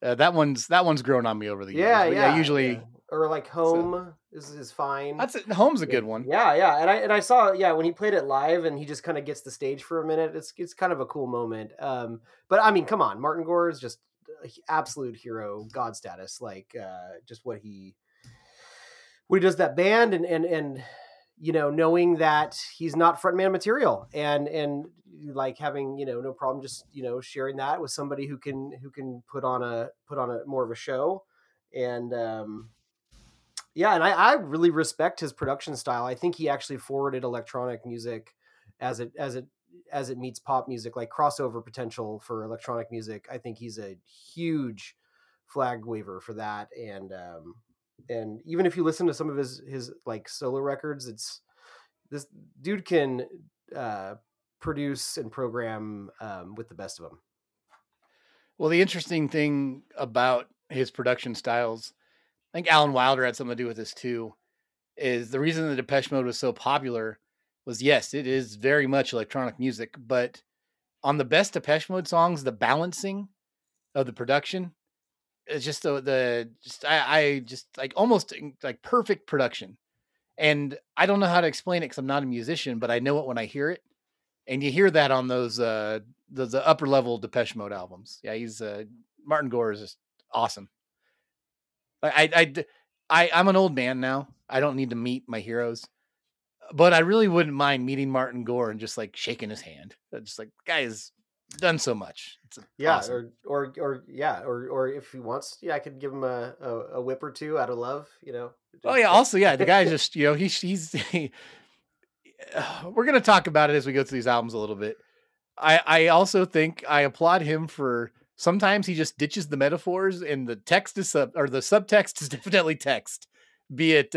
That one's grown on me over the years. Usually. Or like Home is fine. That's it. Home's a good one. Yeah. And I saw, when he played it live and he just kind of gets the stage for a minute, it's kind of a cool moment. But I mean, come on, Martin Gore is just absolute hero, God status, like just what he does that band and you know, knowing that he's not frontman material and like having, no problem just, sharing that with somebody who can put on a more of a show. And and I really respect his production style. I think he actually forwarded electronic music as it meets pop music, like crossover potential for electronic music. I think he's a huge flag waver for that. And even if you listen to some of his like solo records, it's this dude can produce and program with the best of them. Well, the interesting thing about his production styles, I think Alan Wilder had something to do with this too, is the reason the Depeche Mode was so popular was, yes, it is very much electronic music, but on the best Depeche Mode songs, the balancing of the production is just almost like perfect production. And I don't know how to explain it because I'm not a musician, but I know it when I hear it. And you hear that on those the upper level Depeche Mode albums. Yeah, he's Martin Gore is just awesome. I'm an old man now. I don't need to meet my heroes, but I really wouldn't mind meeting Martin Gore and just like shaking his hand. Just like, guy has done so much. It's awesome. Or if he wants, I could give him a whip or two out of love, Oh yeah. Also, yeah, the guy just, we're going to talk about it as we go through these albums a little bit. I also think I applaud him for, sometimes he just ditches the metaphors and the text is the subtext is definitely text, be it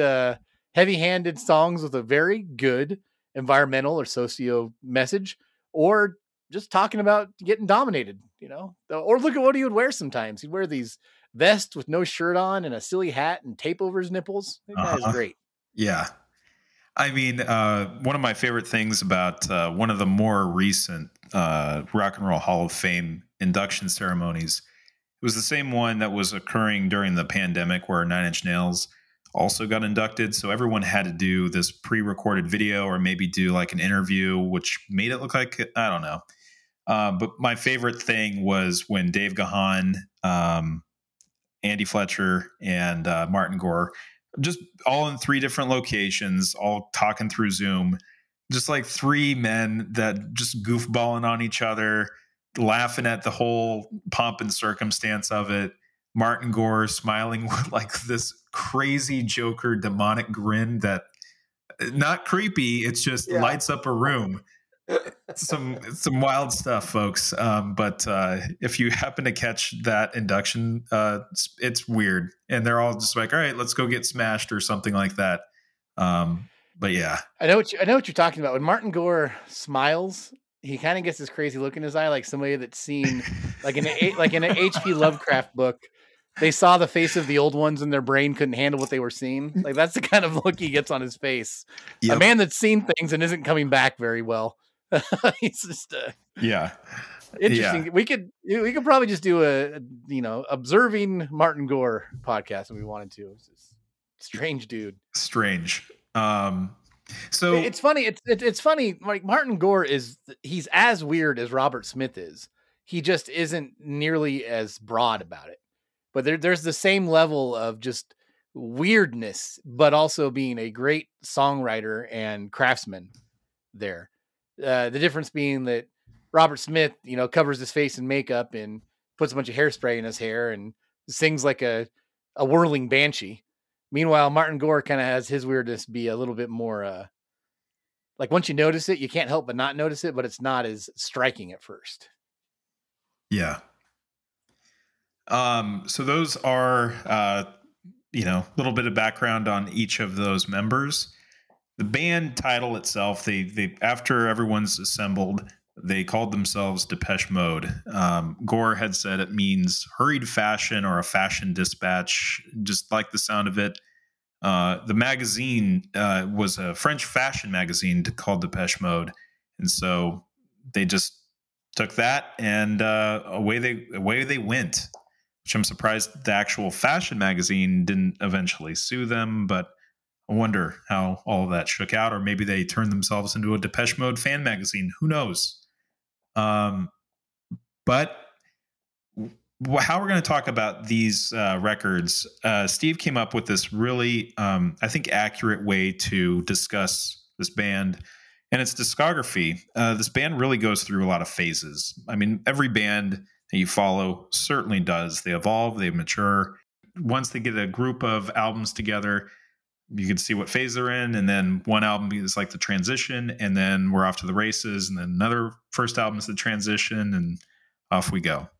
heavy-handed songs with a very good environmental or socio message, or just talking about getting dominated, or look at what he would wear. Sometimes he'd wear these vests with no shirt on and a silly hat and tape over his nipples. That is great. Yeah. I mean, one of my favorite things about one of the more recent Rock and Roll Hall of Fame induction ceremonies, it was the same one that was occurring during the pandemic where Nine Inch Nails also got inducted. So everyone had to do this pre-recorded video or maybe do like an interview, which made it look like, I don't know. But my favorite thing was when Dave Gahan, Andy Fletcher, and Martin Gore, just all in three different locations, all talking through Zoom, just like three men that just goofballing on each other, laughing at the whole pomp and circumstance of it. Martin Gore smiling with like this crazy Joker demonic grin that, not creepy, it's just lights up a room. Some wild stuff, folks. But if you happen to catch that induction, it's weird. And they're all just like, all right, let's go get smashed or something like that. But yeah, I know what you're talking about. When Martin Gore smiles, he kind of gets this crazy look in his eye, like somebody that's seen like in an H.P. Lovecraft book. They saw the face of the old ones and their brain couldn't handle what they were seeing. Like, that's the kind of look he gets on his face. Yep. A man that's seen things and isn't coming back very well. He's just Interesting. Yeah. We could probably just do a observing Martin Gore podcast if we wanted to. It's just strange dude. Strange. So it's funny. It's funny. Like Martin Gore he's as weird as Robert Smith is. He just isn't nearly as broad about it. But there's the same level of just weirdness, but also being a great songwriter and craftsman there. The difference being that Robert Smith, covers his face in makeup and puts a bunch of hairspray in his hair and sings like a whirling banshee. Meanwhile, Martin Gore kind of has his weirdness be a little bit more, like once you notice it, you can't help but not notice it, but it's not as striking at first. Yeah. So those are, a little bit of background on each of those members. The band title itself, they after everyone's assembled, they called themselves Depeche Mode. Gore had said it means hurried fashion or a fashion dispatch, just like the sound of it. The magazine was a French fashion magazine called Depeche Mode. And so they just took that and away they went, which I'm surprised the actual fashion magazine didn't eventually sue them. But I wonder how all of that shook out, or maybe they turned themselves into a Depeche Mode fan magazine. Who knows? But how we're going to talk about these records, Steve came up with this really, I think, accurate way to discuss this band and its discography. This band really goes through a lot of phases. I mean, every band that you follow certainly does. They evolve, they mature. Once they get a group of albums together, you can see what phase they're in, and then one album is like the transition, and then we're off to the races, and then another first album is the transition, and off we go.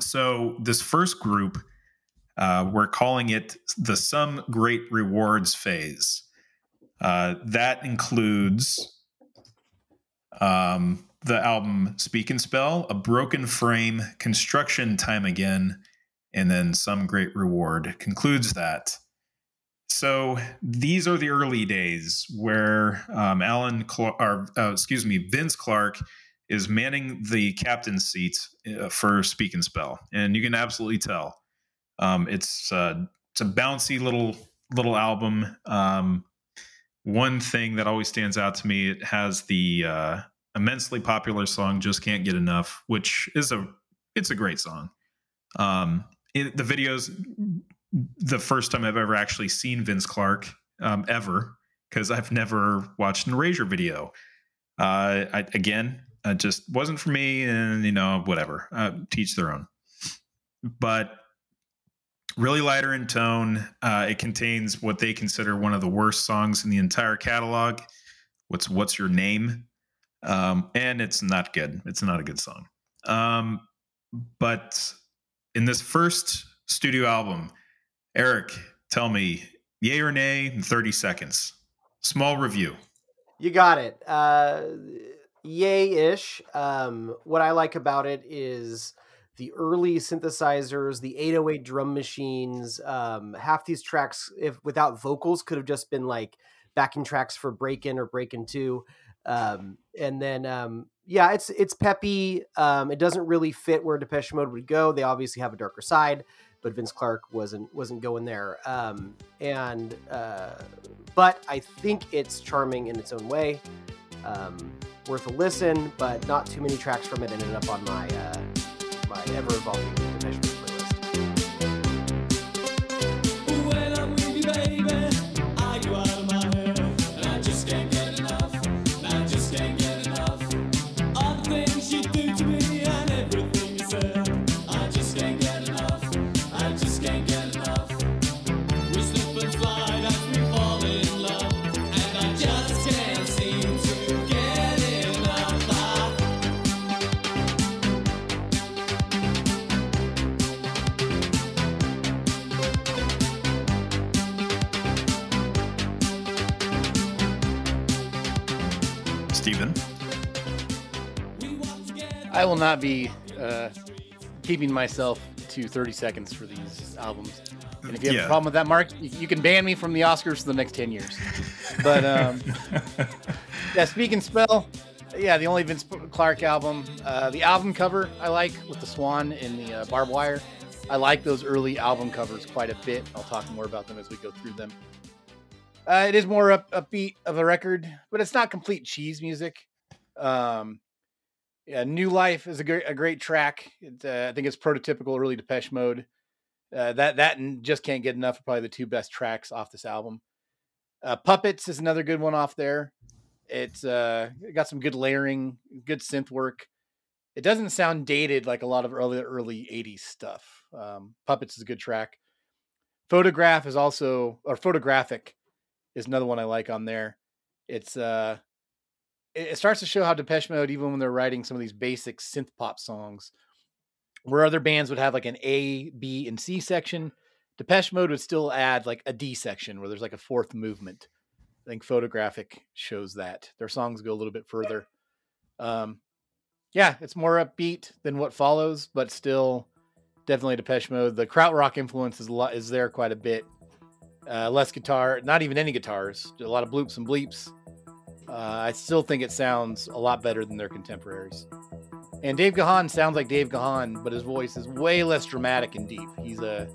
So this first group, we're calling it the Some Great Rewards phase. That includes the album Speak and Spell, A Broken Frame, Construction Time Again, and then Some Great Reward concludes that. So these are the early days where Vince Clark is manning the captain's seat for Speak and Spell, and you can absolutely tell. It's a bouncy little album. One thing that always stands out to me, it has the immensely popular song "Just Can't Get Enough," which is a great song. The videos. The first time I've ever actually seen Vince Clark ever, because I've never watched an Erasure video. It just wasn't for me, and whatever. Teach their own. But really lighter in tone. It contains what they consider one of the worst songs in the entire catalog. What's Your Name? And it's not good. It's not a good song. But in this first studio album, Eric, tell me, yay or nay in 30 seconds. Small review. You got it. Yay-ish. What I like about it is the early synthesizers, the 808 drum machines. Half these tracks, if without vocals, could have just been like backing tracks for Break-In or Break-In 2. It's peppy. It doesn't really fit where Depeche Mode would go. They obviously have a darker side, but Vince Clark wasn't going there. But I think it's charming in its own way. Worth a listen, but not too many tracks from it ended up on my ever-evolving Depeche Mode playlist. When I'm with you, baby, I go out of my head, and I just can't get enough, and I just can't get enough. All the things you do to me and everything you said, I just can't get enough. I just can't get enough. We slip and slide as we fall in love, and I just can't seem to get enough. Stephen, I will not be keeping myself 30 seconds for these albums, and if you have a problem with that, Mark, you can ban me from the Oscars for the next 10 years. But Speak and Spell, the only Vince Clark album. The album cover I like, with the swan and the barbed wire. I like those early album covers quite a bit. I'll talk more about them as we go through them. It is more upbeat of a record, but it's not complete cheese music. Yeah, New Life is a great track. It, I think it's prototypical, really Depeche Mode. That just can't get enough. Probably the two best tracks off this album. Puppets is another good one off there. It's got some good layering, good synth work. It doesn't sound dated like a lot of early 80s stuff. Puppets is a good track. Photographic is another one I like on there. It's it starts to show how Depeche Mode, even when they're writing some of these basic synth pop songs, where other bands would have like an A, B, and C section, Depeche Mode would still add like a D section where there's like a fourth movement. I think Photographic shows that. Their songs go a little bit further. Yeah, it's more upbeat than what follows, but still definitely Depeche Mode. The krautrock influence is there quite a bit. Less guitar, not even any guitars. A lot of bloops and bleeps. I still think it sounds a lot better than their contemporaries. And Dave Gahan sounds like Dave Gahan, but his voice is way less dramatic and deep. He's not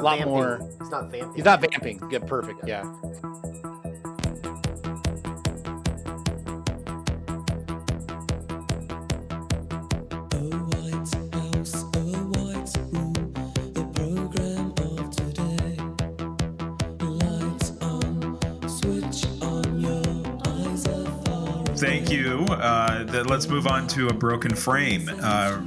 a lot vamping. More. He's not vamping. He's not vamping. Good, perfect. Yeah. Thank you. Let's move on to A Broken Frame,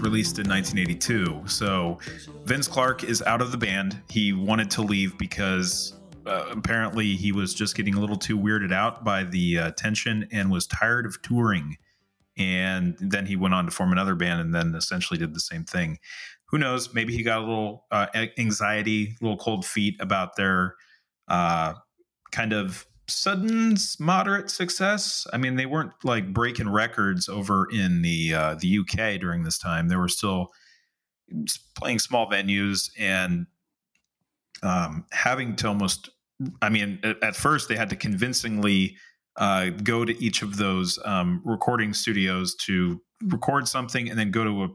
released in 1982. So Vince Clark is out of the band. He wanted to leave because apparently he was just getting a little too weirded out by the tension and was tired of touring. And then he went on to form another band and then essentially did the same thing. Who knows? Maybe he got a little anxiety, a little cold feet about their kind of sudden moderate success. I mean, they weren't like breaking records over in the UK during this time. They were still playing small venues and having to almost, I mean, at first they had to convincingly go to each of those recording studios to record something and then go to a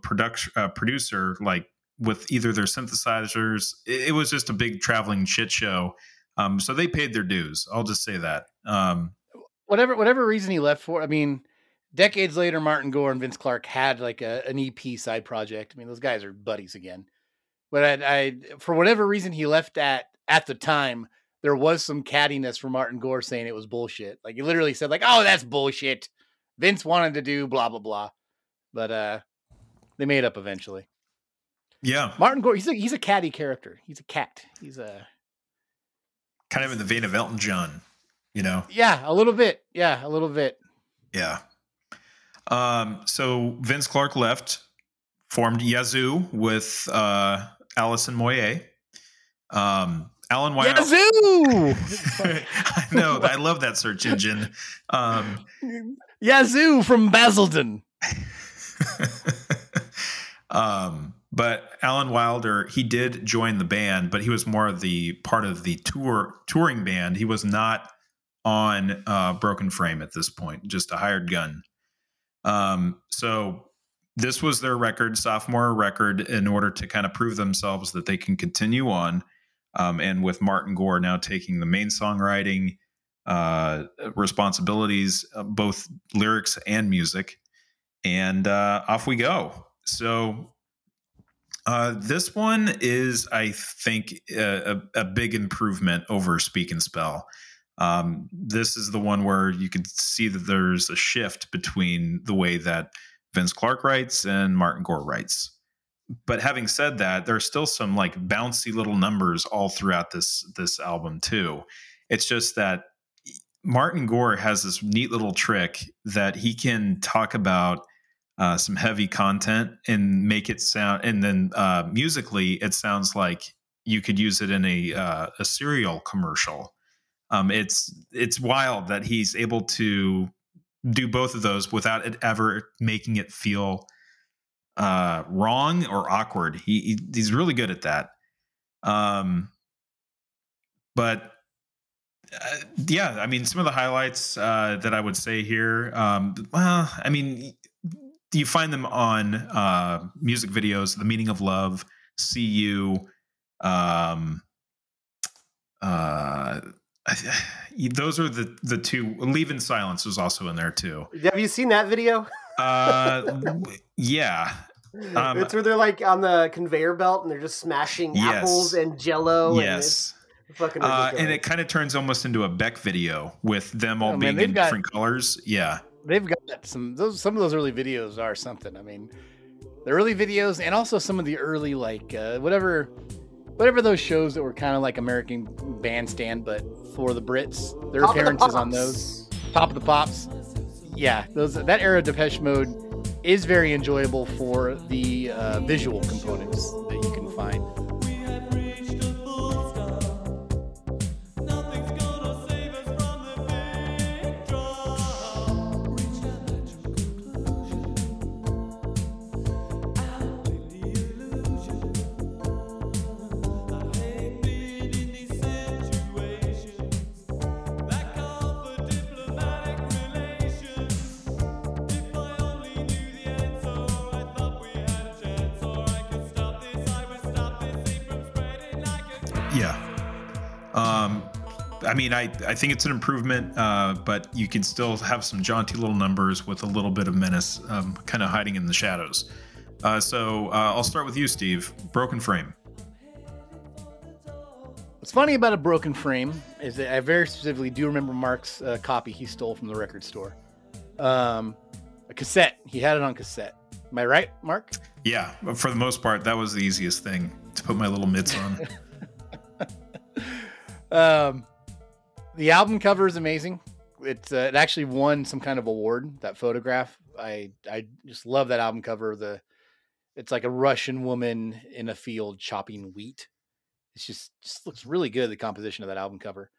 producer, like with either their synthesizers. It was just a big traveling shit show. So they paid their dues. I'll just say that. Whatever reason he left for, I mean, decades later, Martin Gore and Vince Clark had like an EP side project. I mean, those guys are buddies again. But I for whatever reason he left at the time, there was some cattiness from Martin Gore saying it was bullshit. Like he literally said like, "Oh, that's bullshit. Vince wanted to do blah, blah, blah." But they made up eventually. Yeah. Martin Gore, he's a catty character. He's a cat. He's a... kind of in the vein of Elton John, you know? Yeah, a little bit. Yeah, a little bit. Yeah. So Vince Clark left, formed Yazoo with Alison Moyet. Alan Wilder. Yazoo! I know. I love that search engine. Yazoo from Basildon. But Alan Wilder, he did join the band, but he was more of the part of the touring band. He was not on Broken Frame at this point, just a hired gun. So this was their record, sophomore record, in order to kind of prove themselves that they can continue on. And with Martin Gore now taking the main songwriting responsibilities, both lyrics and music. And off we go. So... this one is, I think, a big improvement over Speak and Spell. This is the one where you can see that there's a shift between the way that Vince Clark writes and Martin Gore writes. But having said that, there are still some like bouncy little numbers all throughout this album too. It's just that Martin Gore has this neat little trick that he can talk about some heavy content and make it sound, and then musically it sounds like you could use it in a cereal commercial. It's wild that he's able to do both of those without it ever making it feel wrong or awkward. He's really good at that. Yeah, I mean, some of the highlights that I would say here, you find them on music videos, The Meaning of Love, See You, those are the two. Leave in Silence was also in there too. Have you seen that video? Yeah. It's where they're like on the conveyor belt and they're just smashing apples and Jell-O. Yes. And it's fucking ridiculous. And it kind of turns almost into a Beck video with them all being in different colors. Yeah. They've got some of those early videos are something. I mean, the early videos and also some of the early, like, whatever those shows that were kind of like American Bandstand, but for the Brits, their appearances on those. Top of the Pops. Yeah. That era of Depeche Mode is very enjoyable for the visual components that you can find. I mean, I think it's an improvement, but you can still have some jaunty little numbers with a little bit of menace kind of hiding in the shadows. So I'll start with you, Steve. Broken Frame. What's funny about a Broken Frame is that I very specifically do remember Mark's copy he stole from the record store. A cassette. He had it on cassette. Am I right, Mark? Yeah. For the most part, that was the easiest thing to put my little mitts on. The album cover is amazing. It's it actually won some kind of award, that photograph. I just love that album cover. It's like a Russian woman in a field chopping wheat. It's just looks really good, the composition of that album cover.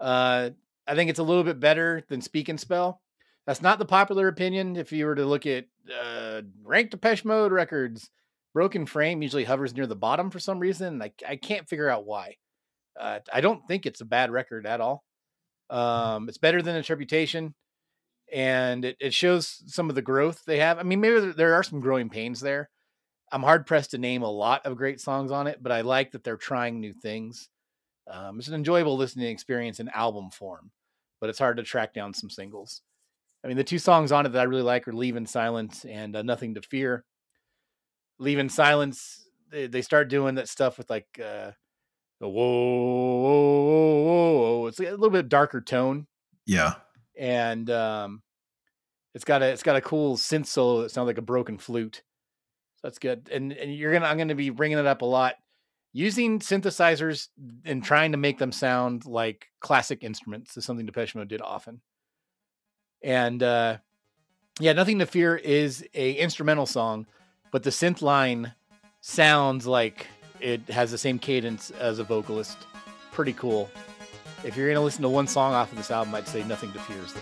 I think it's a little bit better than Speak and Spell. That's not the popular opinion. If you were to look at ranked Depeche Mode records, Broken Frame usually hovers near the bottom for some reason. I can't figure out why. I don't think it's a bad record at all. It's better than Interpretation, and it shows some of the growth they have. I mean, maybe there are some growing pains there. I'm hard pressed to name a lot of great songs on it, but I like that they're trying new things. It's an enjoyable listening experience in album form, but it's hard to track down some singles. I mean, the two songs on it that I really like are Leave in Silence and Nothing to Fear. Leave in Silence, they start doing that stuff with like, whoa. It's a little bit darker tone. Yeah. And it's got a cool synth solo that sounds like a broken flute. So that's good. And I'm going to be bringing it up a lot, using synthesizers and trying to make them sound like classic instruments is something Depeche Mode did often. And Nothing to Fear is a instrumental song, but the synth line sounds like it has the same cadence as a vocalist. Pretty cool. If you're going to listen to one song off of this album, I'd say Nothing to Fear is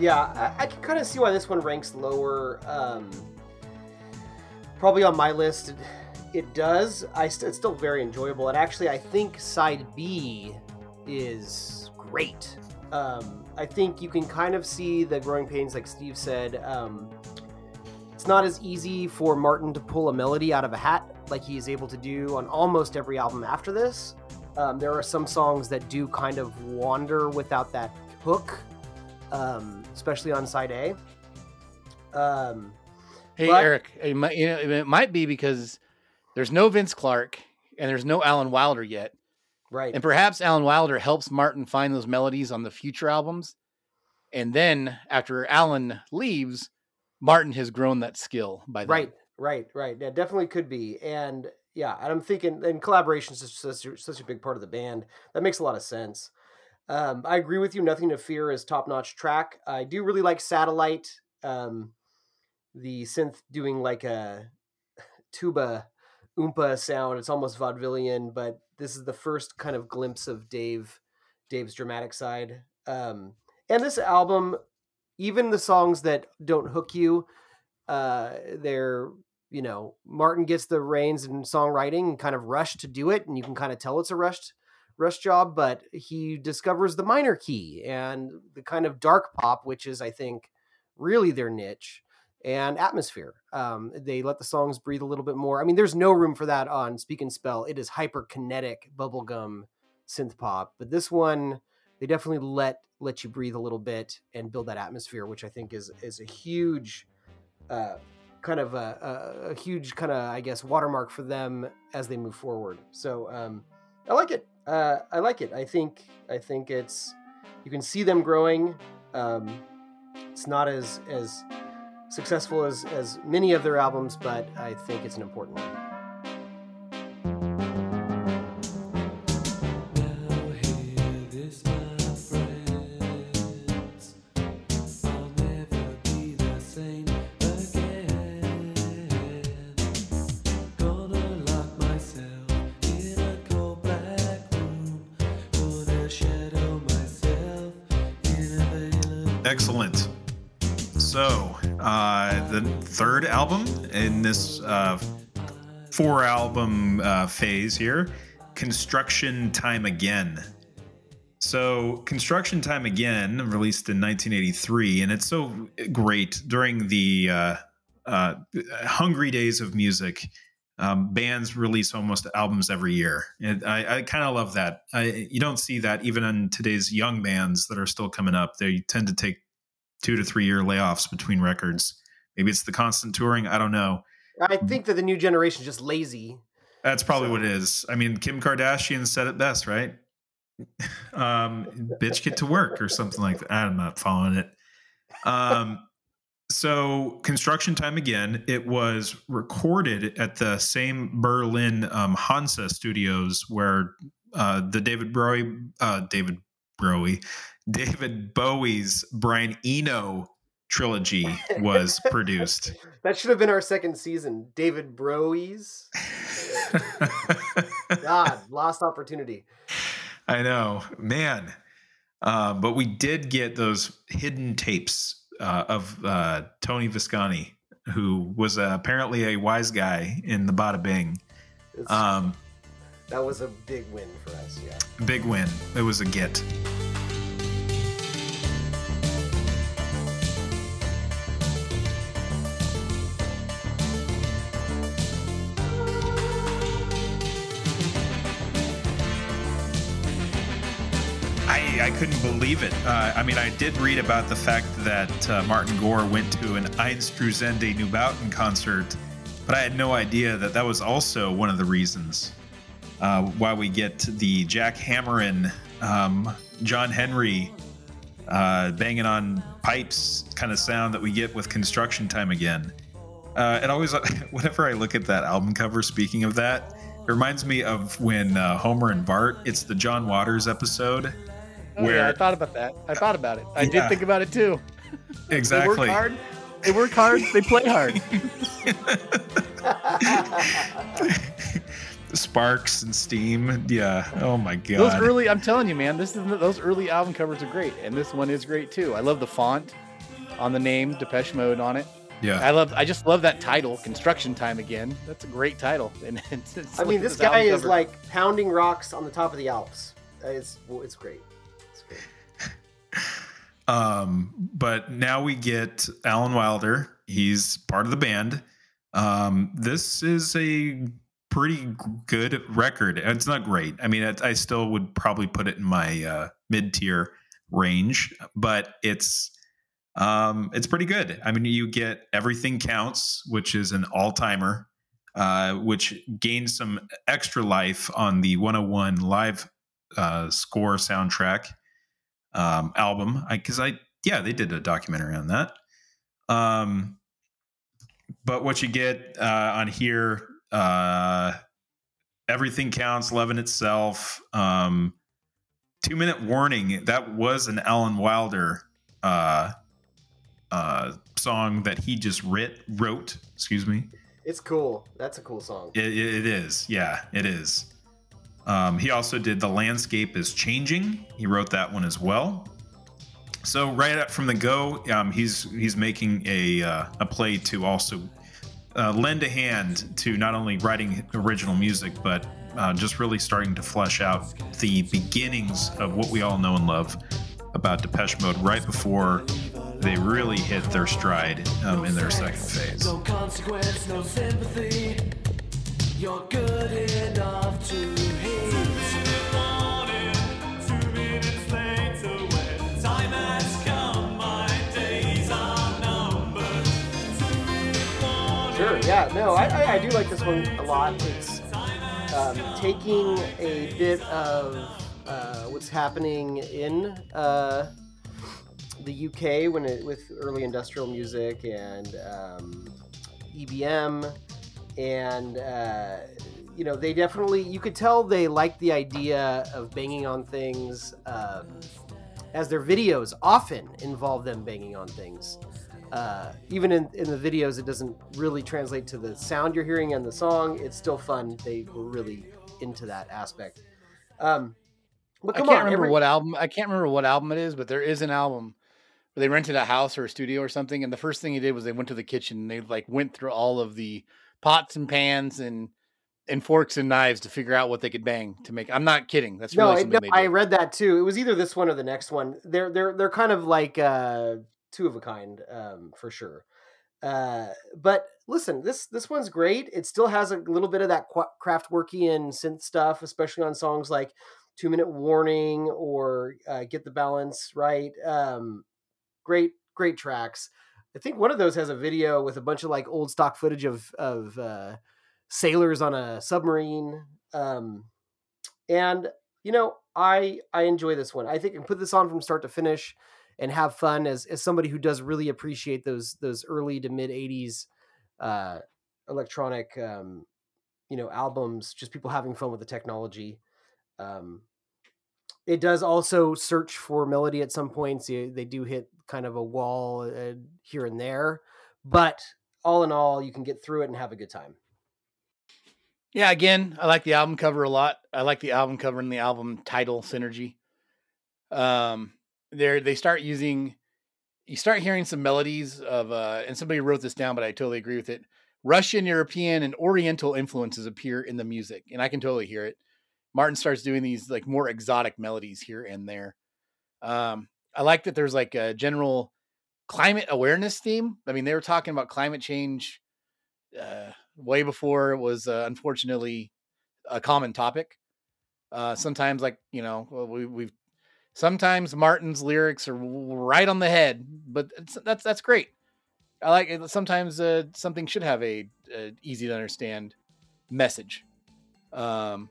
Yeah, I can kind of see why this one ranks lower. Probably on my list, it does. It's still very enjoyable. And actually, I think side B is great. I think you can kind of see the growing pains, like Steve said. It's not as easy for Martin to pull a melody out of a hat like he is able to do on almost every album after this. There are some songs that do kind of wander without that hook. Especially on side A. Eric, it might be because there's no Vince Clark and there's no Alan Wilder yet. Right. And perhaps Alan Wilder helps Martin find those melodies on the future albums. And then after Alan leaves, Martin has grown that skill by then. Right. Yeah, definitely could be. And yeah, and I'm thinking, and collaboration is such a big part of the band. That makes a lot of sense. I agree with you. Nothing to Fear is top-notch track. I do really like Satellite. The synth doing like a tuba oompa sound. It's almost vaudevillian, but this is the first kind of glimpse of Dave's dramatic side. And this album, even the songs that don't hook you, they're, you know, Martin gets the reins in songwriting and kind of rushed to do it. And you can kind of tell it's a rush job, but he discovers the minor key and the kind of dark pop, which is, I think, really their niche, and atmosphere. They let the songs breathe a little bit more. I mean, there's no room for that on Speak and Spell. It is hyperkinetic bubblegum synth pop, but this one, they definitely let you breathe a little bit and build that atmosphere, which I think is a huge, kind of a huge kind of, I guess, watermark for them as they move forward. So, I like it. I think it's, you can see them growing. It's not as successful as many of their albums, but I think it's an important one. Excellent. So, the third album in this four-album phase here, Construction Time Again. So, Construction Time Again, released in 1983, and it's so great. During the hungry days of music, bands release almost albums every year. I kind of love that. You don't see that even in today's young bands that are still coming up. They tend to take 2 to 3 year layoffs between records. Maybe it's the constant touring. I don't know. I think that the new generation is just lazy. That's probably what it is. I mean, Kim Kardashian said it best, right? Bitch, get to work or something like that. I'm not following it. So Construction Time Again, it was recorded at the same Berlin Hansa Studios where the David Bowie's Brian Eno trilogy was produced. That should have been our second season. David Bowie's. God, lost opportunity. I know, man. But we did get those hidden tapes of Tony Visconti, who was apparently a wise guy in the Bada Bing. That was a big win for us, yeah. Big win. It was a get. I couldn't believe it. I mean, I did read about the fact that Martin Gore went to an Einstrusende Neubauten concert, but I had no idea that that was also one of the reasons why we get the Jack Hammerin, John Henry banging on pipes kind of sound that we get with Construction Time Again. It always, whenever I look at that album cover, speaking of that, it reminds me of when Homer and Bart, it's the John Waters episode. I thought about that. I did think about it too. Exactly. They work hard. They play hard. Sparks and steam. Yeah. Oh my God. I'm telling you, man, those early album covers are great. And this one is great too. I love the font on the name Depeche Mode on it. Yeah. I just love that title, Construction Time Again. That's a great title. And I mean, this guy is like pounding rocks on the top of the Alps. It's great. But now we get Alan Wilder. He's part of the band. This is a pretty good record. It's not great. I mean, I still would probably put it in my mid-tier range, but it's pretty good. I mean, you get Everything Counts, which is an all-timer, which gained some extra life on the 101 live score soundtrack. Album, they did a documentary on that. But what you get on here, Everything Counts, Love in Itself, 2 Minute Warning. That was an Alan Wilder song that he just wrote. Excuse me. It's cool. That's a cool song. It is. Yeah, it is. He also did The Landscape is Changing. He wrote that one as well. So right up from the go, he's making a play to also lend a hand to not only writing original music, but just really starting to flesh out the beginnings of what we all know and love about Depeche Mode right before they really hit their stride in their second phase. No consequence, no sympathy. You're good enough to Yeah, no, I do like this one a lot. It's taking a bit of what's happening in the UK with early industrial music and EBM, and they definitely, you could tell they like the idea of banging on things, as their videos often involve them banging on things. Even in the videos, it doesn't really translate to the sound you're hearing in the song. It's still fun. They were really into that aspect. I can't remember what album it is, but there is an album where they rented a house or a studio or something, and the first thing he did was they went to the kitchen and they went through all of the pots and pans and forks and knives to figure out what they could bang to make. I'm not kidding. That's really something they did. I read that too. It was either this one or the next one. They're kind of like two of a kind, for sure. But listen, this one's great. It still has a little bit of that Kraftwerkian synth stuff, especially on songs like 2 Minute Warning or Get the Balance Right. Great tracks. I think one of those has a video with a bunch of like old stock footage of sailors on a submarine. I enjoy this one. I think I can put this on from start to finish and have fun as somebody who does really appreciate those early to mid 80s electronic albums, just people having fun with the technology. It does also search for melody at some points. They do hit kind of a wall here and there, but all in all, you can get through it and have a good time. Yeah, again, I like the album cover a lot. I like the album cover and the album title synergy. You start hearing some melodies of, and somebody wrote this down, but I totally agree with it. Russian, European, and Oriental influences appear in the music, and I can totally hear it. Martin starts doing these like more exotic melodies here and there. I like that there's like a general climate awareness theme. I mean, they were talking about climate change way before it was unfortunately a common topic. Sometimes Martin's lyrics are right on the head, but that's great. I like it. Sometimes something should have a easy to understand message. The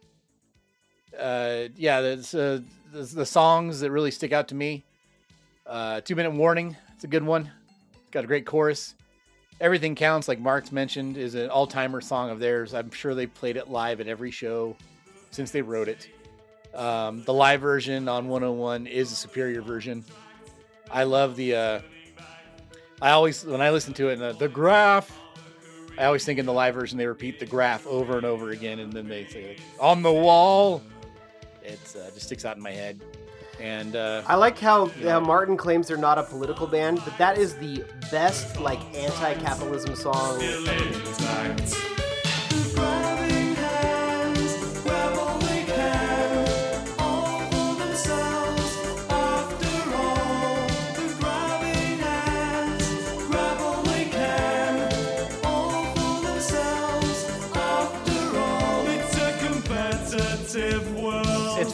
songs that really stick out to me. 2 Minute Warning, it's a good one. Got a great chorus. Everything Counts, like Mark's mentioned, is an all-timer song of theirs. I'm sure they played it live at every show since they wrote it. The live version on 101 is a superior version. I love when I listen to it, the graph, I always think in the live version, they repeat the graph over and over again. And then they say like, on the wall, it's just sticks out in my head. And, I like how Martin claims they're not a political band, but that is the best, like anti-capitalism song.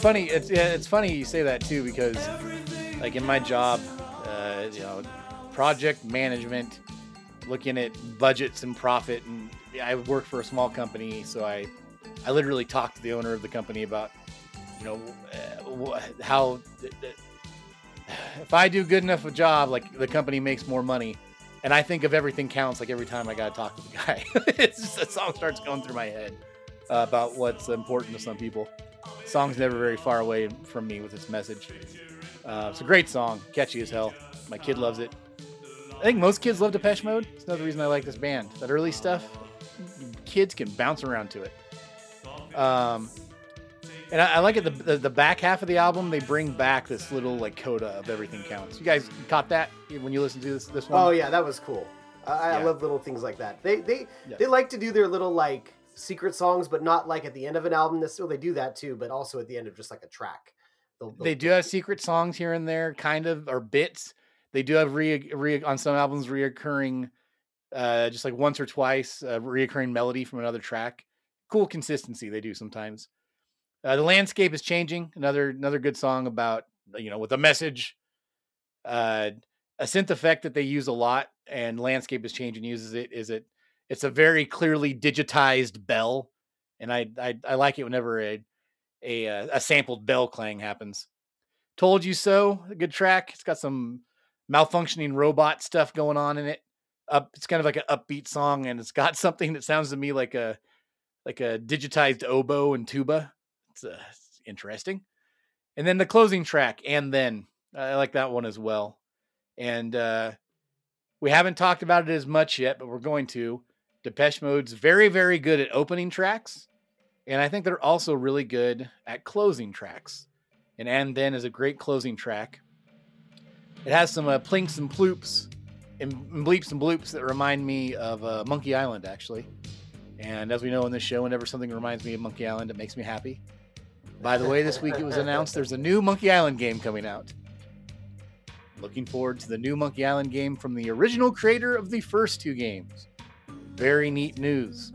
Funny, it's funny you say that too, because like in my job, project management, looking at budgets and profit, and I work for a small company, so I literally talked to the owner of the company about how if I do good enough a job, like the company makes more money, and I think of Everything Counts like every time I gotta talk to the guy. It's just, a song starts going through my head. about what's important to some people. Song's never very far away from me with its message. It's a great song, catchy as hell. My kid loves it. I think most kids love Depeche Mode. It's another reason I like this band. That early stuff, kids can bounce around to it. And I like it, the back half of the album, they bring back this little like coda of everything counts. You guys caught that when you listened to this one? Oh yeah, that was cool. I love little things like that. They like to do their little like secret songs, but not like at the end of an album necessarily. They do that too, but also at the end of just like a track. They do have secret songs here and there, kind of, or bits. They do have on some albums reoccurring, just like once or twice, a reoccurring melody from another track. Cool consistency they do sometimes. The Landscape is Changing, another good song about, you know, with a message. A synth effect that they use a lot, and Landscape is Changing uses it. It's a very clearly digitized bell, and I like it whenever a sampled bell clang happens. Told You So, a good track. It's got some malfunctioning robot stuff going on in it. It's kind of like an upbeat song, and it's got something that sounds to me like a digitized oboe and tuba. It's interesting. And then the closing track, And Then, I like that one as well. And we haven't talked about it as much yet, but we're going to. Depeche Mode's very, very good at opening tracks, and I think they're also really good at closing tracks. And Then is a great closing track. It has some plinks and ploops and bleeps and bloops that remind me of Monkey Island, actually. And as we know in this show, whenever something reminds me of Monkey Island, it makes me happy. By the way, this week it was announced there's a new Monkey Island game coming out. Looking forward to the new Monkey Island game from the original creator of the first two games. Very neat news.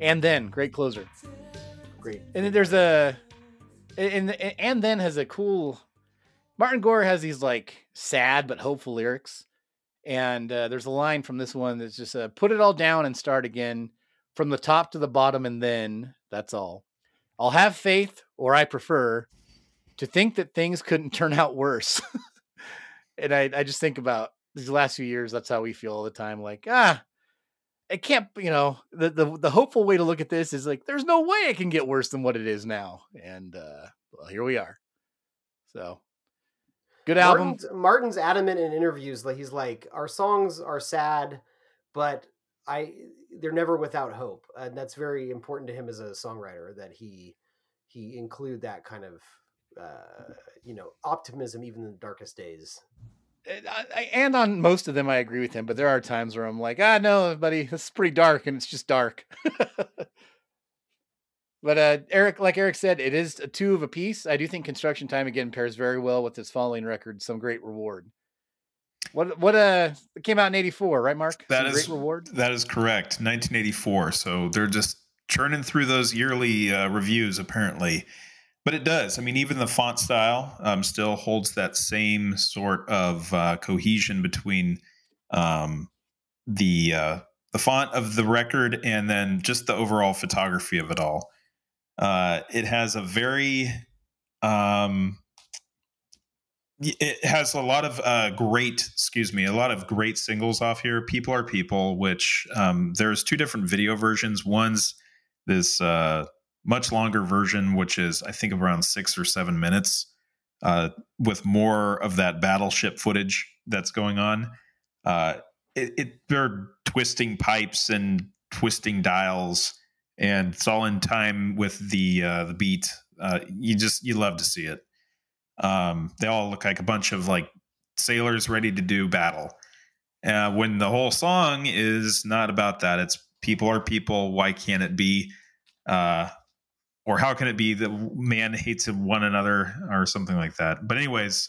And Then, great closer. Great. And then there's And Then has a cool... Martin Gore has these like sad but hopeful lyrics. And there's a line from this one that's just put it all down and start again from the top to the bottom. And then that's all. I'll have faith, or I prefer to think that things couldn't turn out worse. And I just think about these last few years. That's how we feel all the time. Like, it can't, you know, the hopeful way to look at this is like, there's no way it can get worse than what it is now. And well, here we are. So. Good album. Martin's adamant in interviews that he's like, our songs are sad, but they're never without hope. And that's very important to him as a songwriter, that he include that kind of, you know, optimism, even in the darkest days. And on most of them, I agree with him, but there are times where I'm like, no, buddy, this is pretty dark, and it's just dark. But Eric said, it is a two of a piece. I do think Construction Time again pairs very well with this following record, Some Great Reward. What it came out in 84, right, Mark? Great Reward? That is correct. 1984. So they're just churning through those yearly reviews, apparently. But it does. I mean, even the font style still holds that same sort of cohesion between the font of the record and then just the overall photography of it all. It has a very, it has a lot of a lot of great singles off here. People Are People, which there's two different video versions. One's this much longer version, which is I think around 6 or 7 minutes with more of that battleship footage that's going on. They're twisting pipes and twisting dials. And it's all in time with the beat. You love to see it. They all look like a bunch of like sailors ready to do battle. When the whole song is not about that, it's people are people. Why can't it be? Or how can it be that man hates one another or something like that? But anyways,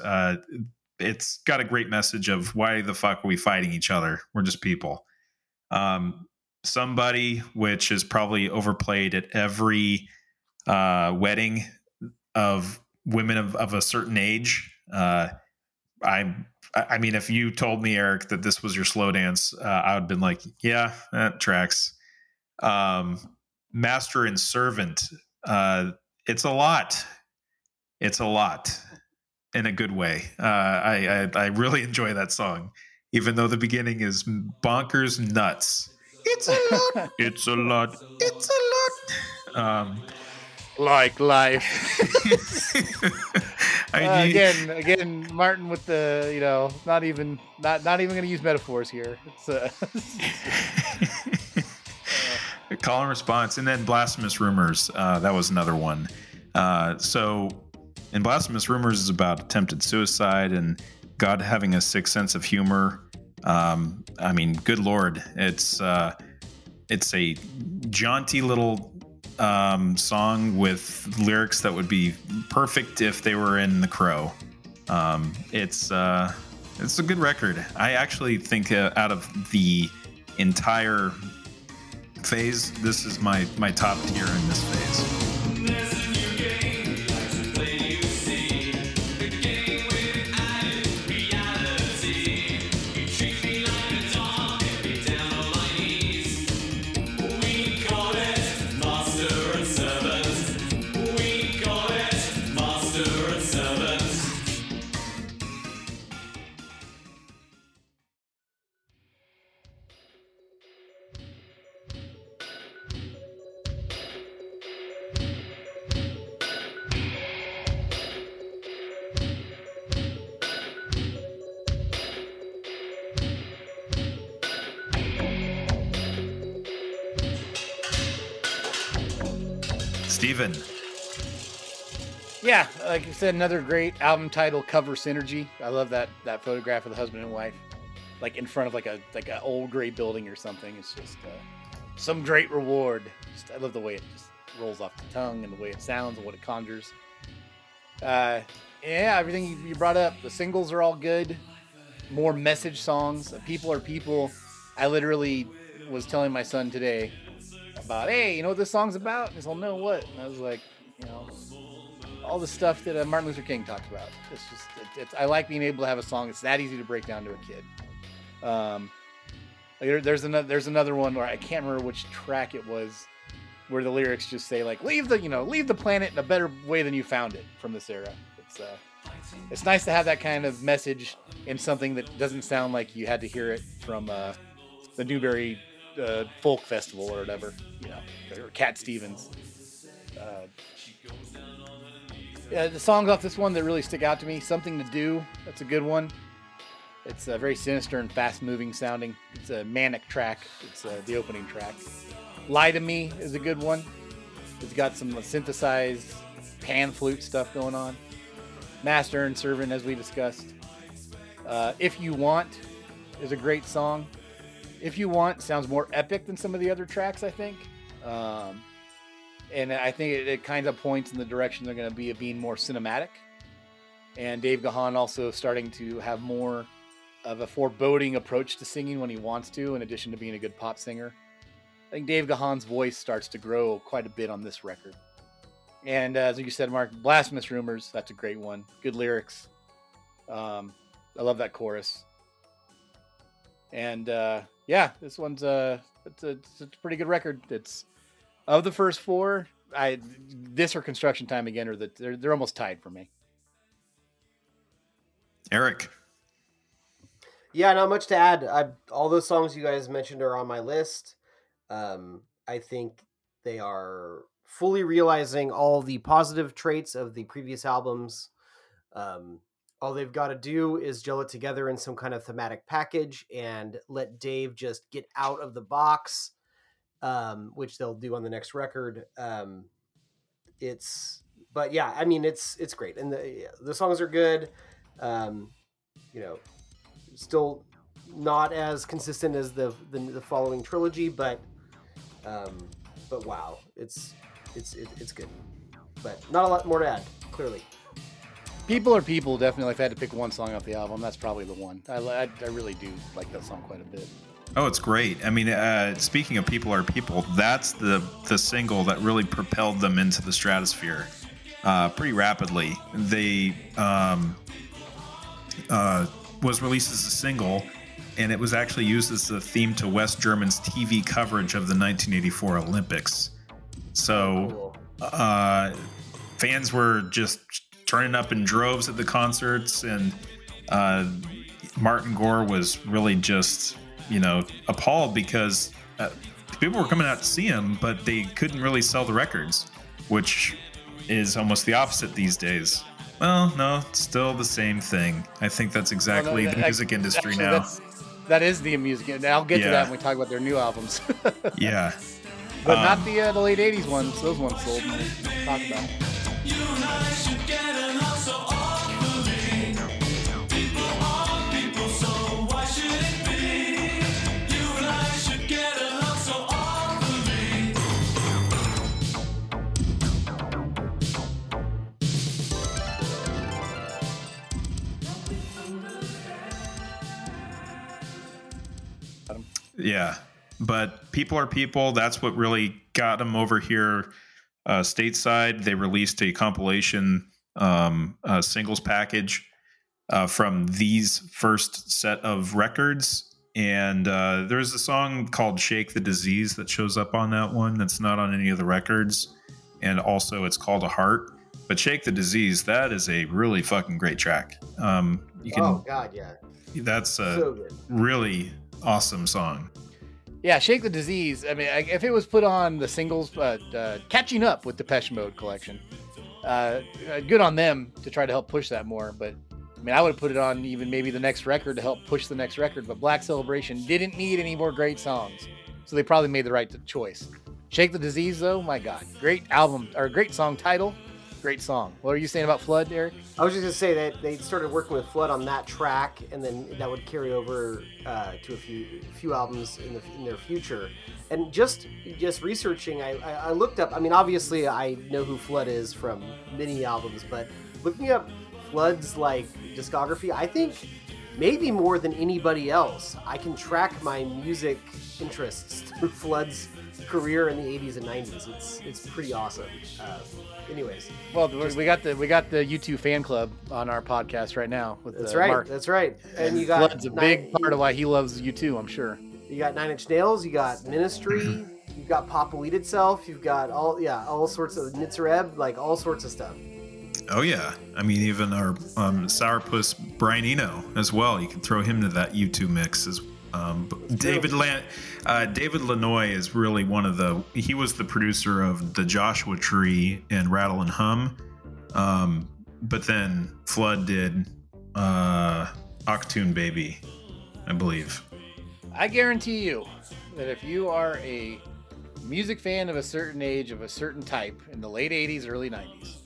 it's got a great message of why the fuck are we fighting each other? We're just people. Somebody, which is probably overplayed at every wedding of women of a certain age. I mean, if you told me, Eric, that this was your slow dance, I would have been like, yeah, that tracks. Master and Servant. It's a lot. It's a lot in a good way. I really enjoy that song, even though the beginning is bonkers nuts. It's a lot. Like life. Again, Martin with the, you know, not even going to use metaphors here. It's a call and response. And then Blasphemous Rumors. That was another one. And Blasphemous Rumors is about attempted suicide and God having a sick sense of humor. I mean, good Lord, it's a jaunty little song with lyrics that would be perfect if they were in The Crow. It's a good record. I actually think out of the entire phase, this is my top tier in this phase. Steven. Yeah, like I said, another great album title cover synergy. I love that photograph of the husband and wife, like in front of like an old gray building or something. It's just some great reward. Just, I love the way it just rolls off the tongue and the way it sounds and what it conjures. Yeah, everything you brought up. The singles are all good. More message songs. People Are People. I literally was telling my son today about, hey, you know what this song's about? And he's like, no, what? And I was like, you know, all the stuff that Martin Luther King talks about. It's just, I like being able to have a song that's that easy to break down to a kid. There's another one where I can't remember which track it was, where the lyrics just say like, leave the planet in a better way than you found it, from this era. It's nice to have that kind of message in something that doesn't sound like you had to hear it from the Newberry folk festival or whatever, you know, or Cat Stevens. The songs off this one that really stick out to me: "Something to Do." That's a good one. It's very sinister and fast-moving sounding. It's a manic track. It's the opening track. "Lie to Me" is a good one. It's got some synthesized pan flute stuff going on. "Master and Servant," as we discussed. "If You Want" is a great song. "If You Want" sounds more epic than some of the other tracks, I think. And I think it kind of points in the direction they're going to be of being more cinematic. And Dave Gahan also starting to have more of a foreboding approach to singing when he wants to, in addition to being a good pop singer. I think Dave Gahan's voice starts to grow quite a bit on this record. And as you said, Mark, "Blasphemous Rumors," that's a great one. Good lyrics. I love that chorus. And yeah, this one's it's a pretty good record. It's of the first four, this or Construction Time Again, or that they're almost tied for me. Eric. Yeah, not much to add. All those songs you guys mentioned are on my list. I think they are fully realizing all the positive traits of the previous albums. All they've got to do is gel it together in some kind of thematic package and let Dave just get out of the box, which they'll do on the next record. But yeah, I mean, it's great. And the songs are good. You know, still not as consistent as the following trilogy, but wow, it's good, but not a lot more to add, clearly. People Are People, definitely. If I had to pick one song off the album, that's probably the one. I really do like that song quite a bit. Oh, it's great. I mean, speaking of People Are People, that's the single that really propelled them into the stratosphere pretty rapidly. They was released as a single, and it was actually used as the theme to West German's TV coverage of the 1984 Olympics. So fans were just turning up in droves at the concerts, and Martin Gore was really just, you know, appalled because people were coming out to see him, but they couldn't really sell the records, which is almost the opposite these days. Well, no, still the same thing. I think that's exactly the music industry now. That is the music industry. I'll get to that when we talk about their new albums. Yeah. But not the late 80s ones. Those ones sold. We'll talk about them. You and I should get along so awfully. People are people, so why should it be? You and I should get along so awfully. Yeah, but people are people. That's what really got them over here. Stateside, they released a compilation singles package from these first set of records, and there's a song called Shake the Disease that shows up on that one that's not on any of the records, and also it's called A Heart. But Shake the Disease, that is a really fucking great track. That's a so really awesome song. Yeah, Shake the Disease. I mean, if it was put on the singles, catching up with Depeche Mode collection, good on them to try to help push that more. But I mean, I would have put it on even maybe the next record to help push the next record. But Black Celebration didn't need any more great songs, so they probably made the right choice. Shake the Disease, though, my God, great album or great song title, great song. What are you saying about Flood, Eric? I was just gonna say that they started working with Flood on that track, and then that would carry over to a few albums in their future. And just researching, I looked up. I mean, obviously, I know who Flood is from many albums, but looking up Flood's discography, I think maybe more than anybody else, I can track my music interests through Flood's career in the 80s and 90s. It's pretty awesome. Anyways, well, we got the U2 fan club on our podcast right now. That's right. And you got Flood's a big part of why he loves U2, I'm sure. You got Nine Inch Nails. You got Ministry. Mm-hmm. You got Pop Elite itself. You've got all sorts of Nitzareb, all sorts of stuff. Oh yeah, I mean even our sourpuss Brian Eno as well. You can throw him to that U2 mix as well. David Lanois is really he was the producer of The Joshua Tree and Rattle and Hum, but then Flood did Octoon Baby, I believe. I guarantee you that if you are a music fan of a certain age, of a certain type, in the late 80s, early 90s,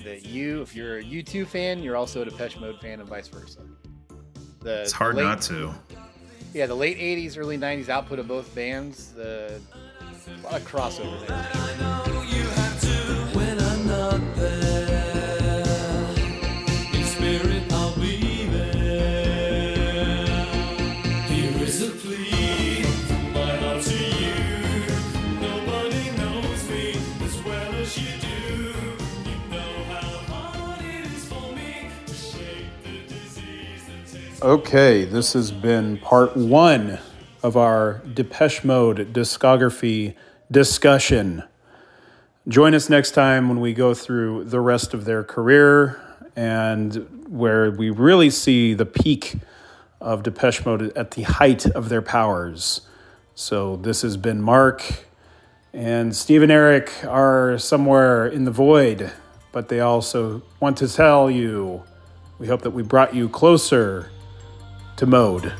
that if you're a U2 fan, you're also a Depeche Mode fan and vice versa. It's hard not to. Yeah, the late 80s, early 90s output of both bands, a lot of crossover there. I know you have to when I'm not there. In spirit, I'll be there. Here is a plea from my heart to you. Nobody knows me as well as you do. You know how hard it is for me to shake the disease that takes. Okay, this has been part one of our Depeche Mode discography discussion. Join us next time when we go through the rest of their career and where we really see the peak of Depeche Mode at the height of their powers. So this has been Mark, and Steve and Eric are somewhere in the void, but they also want to tell you, we hope that we brought you closer to Mode.